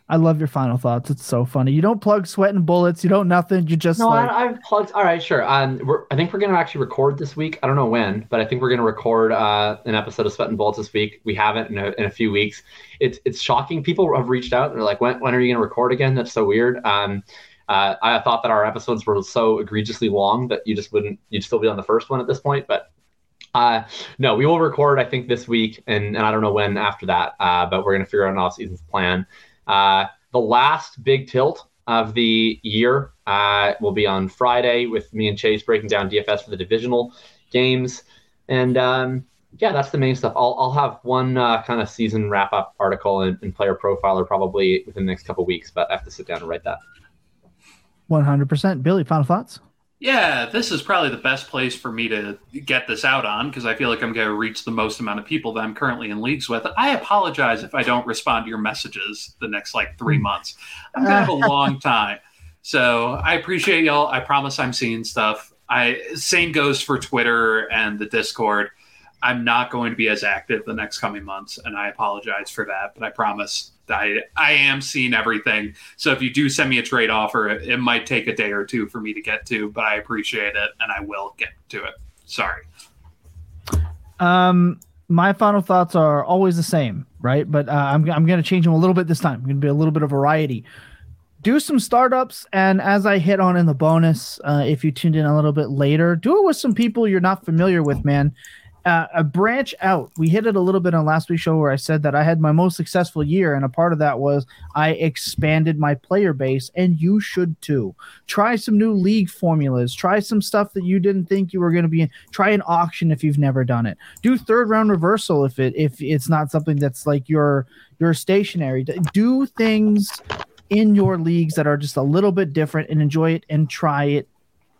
I love your final thoughts. It's so funny. You don't plug sweat and bullets. You don't nothing. You just no. Like... I, I've plugged. All right, sure. Um, we're, I think we're going to actually record this week. I don't know when, but I think we're going to record uh, an episode of Sweat and Bullets this week. We haven't in a, in a few weeks. It's it's shocking. People have reached out and they're like, "When when are you going to record again?" That's so weird. Um, uh, I thought that our episodes were so egregiously long that you just wouldn't. You'd still be on the first one at this point, but. Uh, no, we will record. I think this week, and, and I don't know when after that. Uh, but we're going to figure out an off-season plan. Uh, the last big tilt of the year uh, will be on Friday with me and Chase breaking down D F S for the divisional games. And um, yeah, that's the main stuff. I'll I'll have one uh, kind of season wrap-up article and, and player profiler probably within the next couple of weeks, but I have to sit down and write that. one hundred percent. Billy, final thoughts? Yeah, this is probably the best place for me to get this out on because I feel like I'm going to reach the most amount of people that I'm currently in leagues with. I apologize if I don't respond to your messages the next, like, three months. I'm going to have a long time. So I appreciate y'all. I promise I'm seeing stuff. I same goes for Twitter and the Discord. I'm not going to be as active the next coming months, and I apologize for that, but I promise I, I am seeing everything. So if you do send me a trade offer, it, it might take a day or two for me to get to, but I appreciate it and I will get to it. Sorry. Um, my final thoughts are always the same, right? But uh, I'm I'm going to change them a little bit this time. I'm going to be a little bit of variety. Do some startups, and as I hit on in the bonus, uh, if you tuned in a little bit later, do it with some people you're not familiar with, man. Uh, a branch out. We hit it a little bit on last week's show where I said that I had my most successful year, and a part of that was I expanded my player base, and you should too. Try some new league formulas. Try some stuff that you didn't think you were going to be in. Try an auction if you've never done it. Do third round reversal if it if it's not something that's like your your stationary. Do things in your leagues that are just a little bit different and enjoy it and try it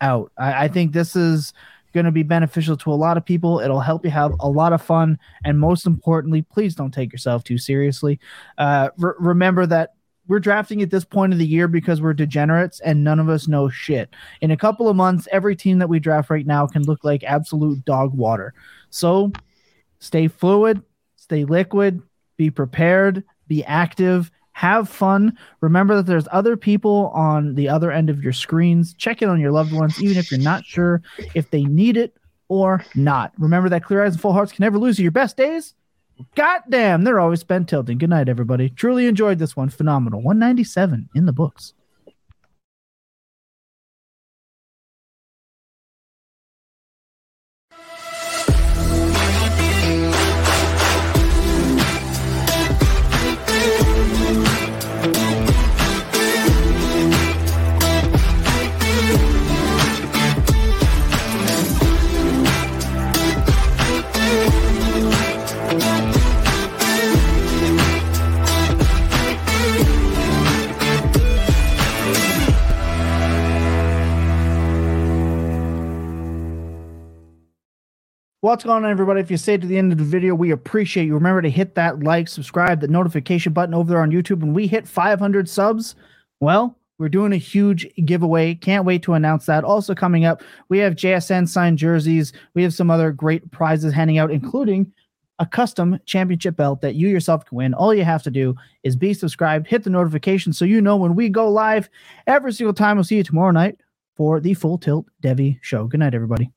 out. I, I think this is going to be beneficial to a lot of people. It'll help you have a lot of fun. And most importantly, please don't take yourself too seriously. Uh, re- remember that we're drafting at this point of the year because we're degenerates and none of us know shit. In a couple of months, every team that we draft right now can look like absolute dog water. So stay fluid, stay liquid, be prepared, be active, have fun. Remember that there's other people on the other end of your screens. Check in on your loved ones, even if you're not sure if they need it or not. Remember that clear eyes and full hearts can never lose you. Your best days, goddamn, they're always spent tilting. Good night, everybody. Truly enjoyed this one. Phenomenal. one ninety-seven in the books. What's going on, everybody? If you stayed to the end of the video, we appreciate you. Remember to hit that like, subscribe, the notification button over there on YouTube. When we hit five hundred subs, well, we're doing a huge giveaway. Can't wait to announce that. Also coming up, we have J S N signed jerseys. We have some other great prizes handing out, including a custom championship belt that you yourself can win. All you have to do is be subscribed, hit the notification so you know when we go live every single time. We'll see you tomorrow night for the Full Tilt Devy Show. Good night, everybody.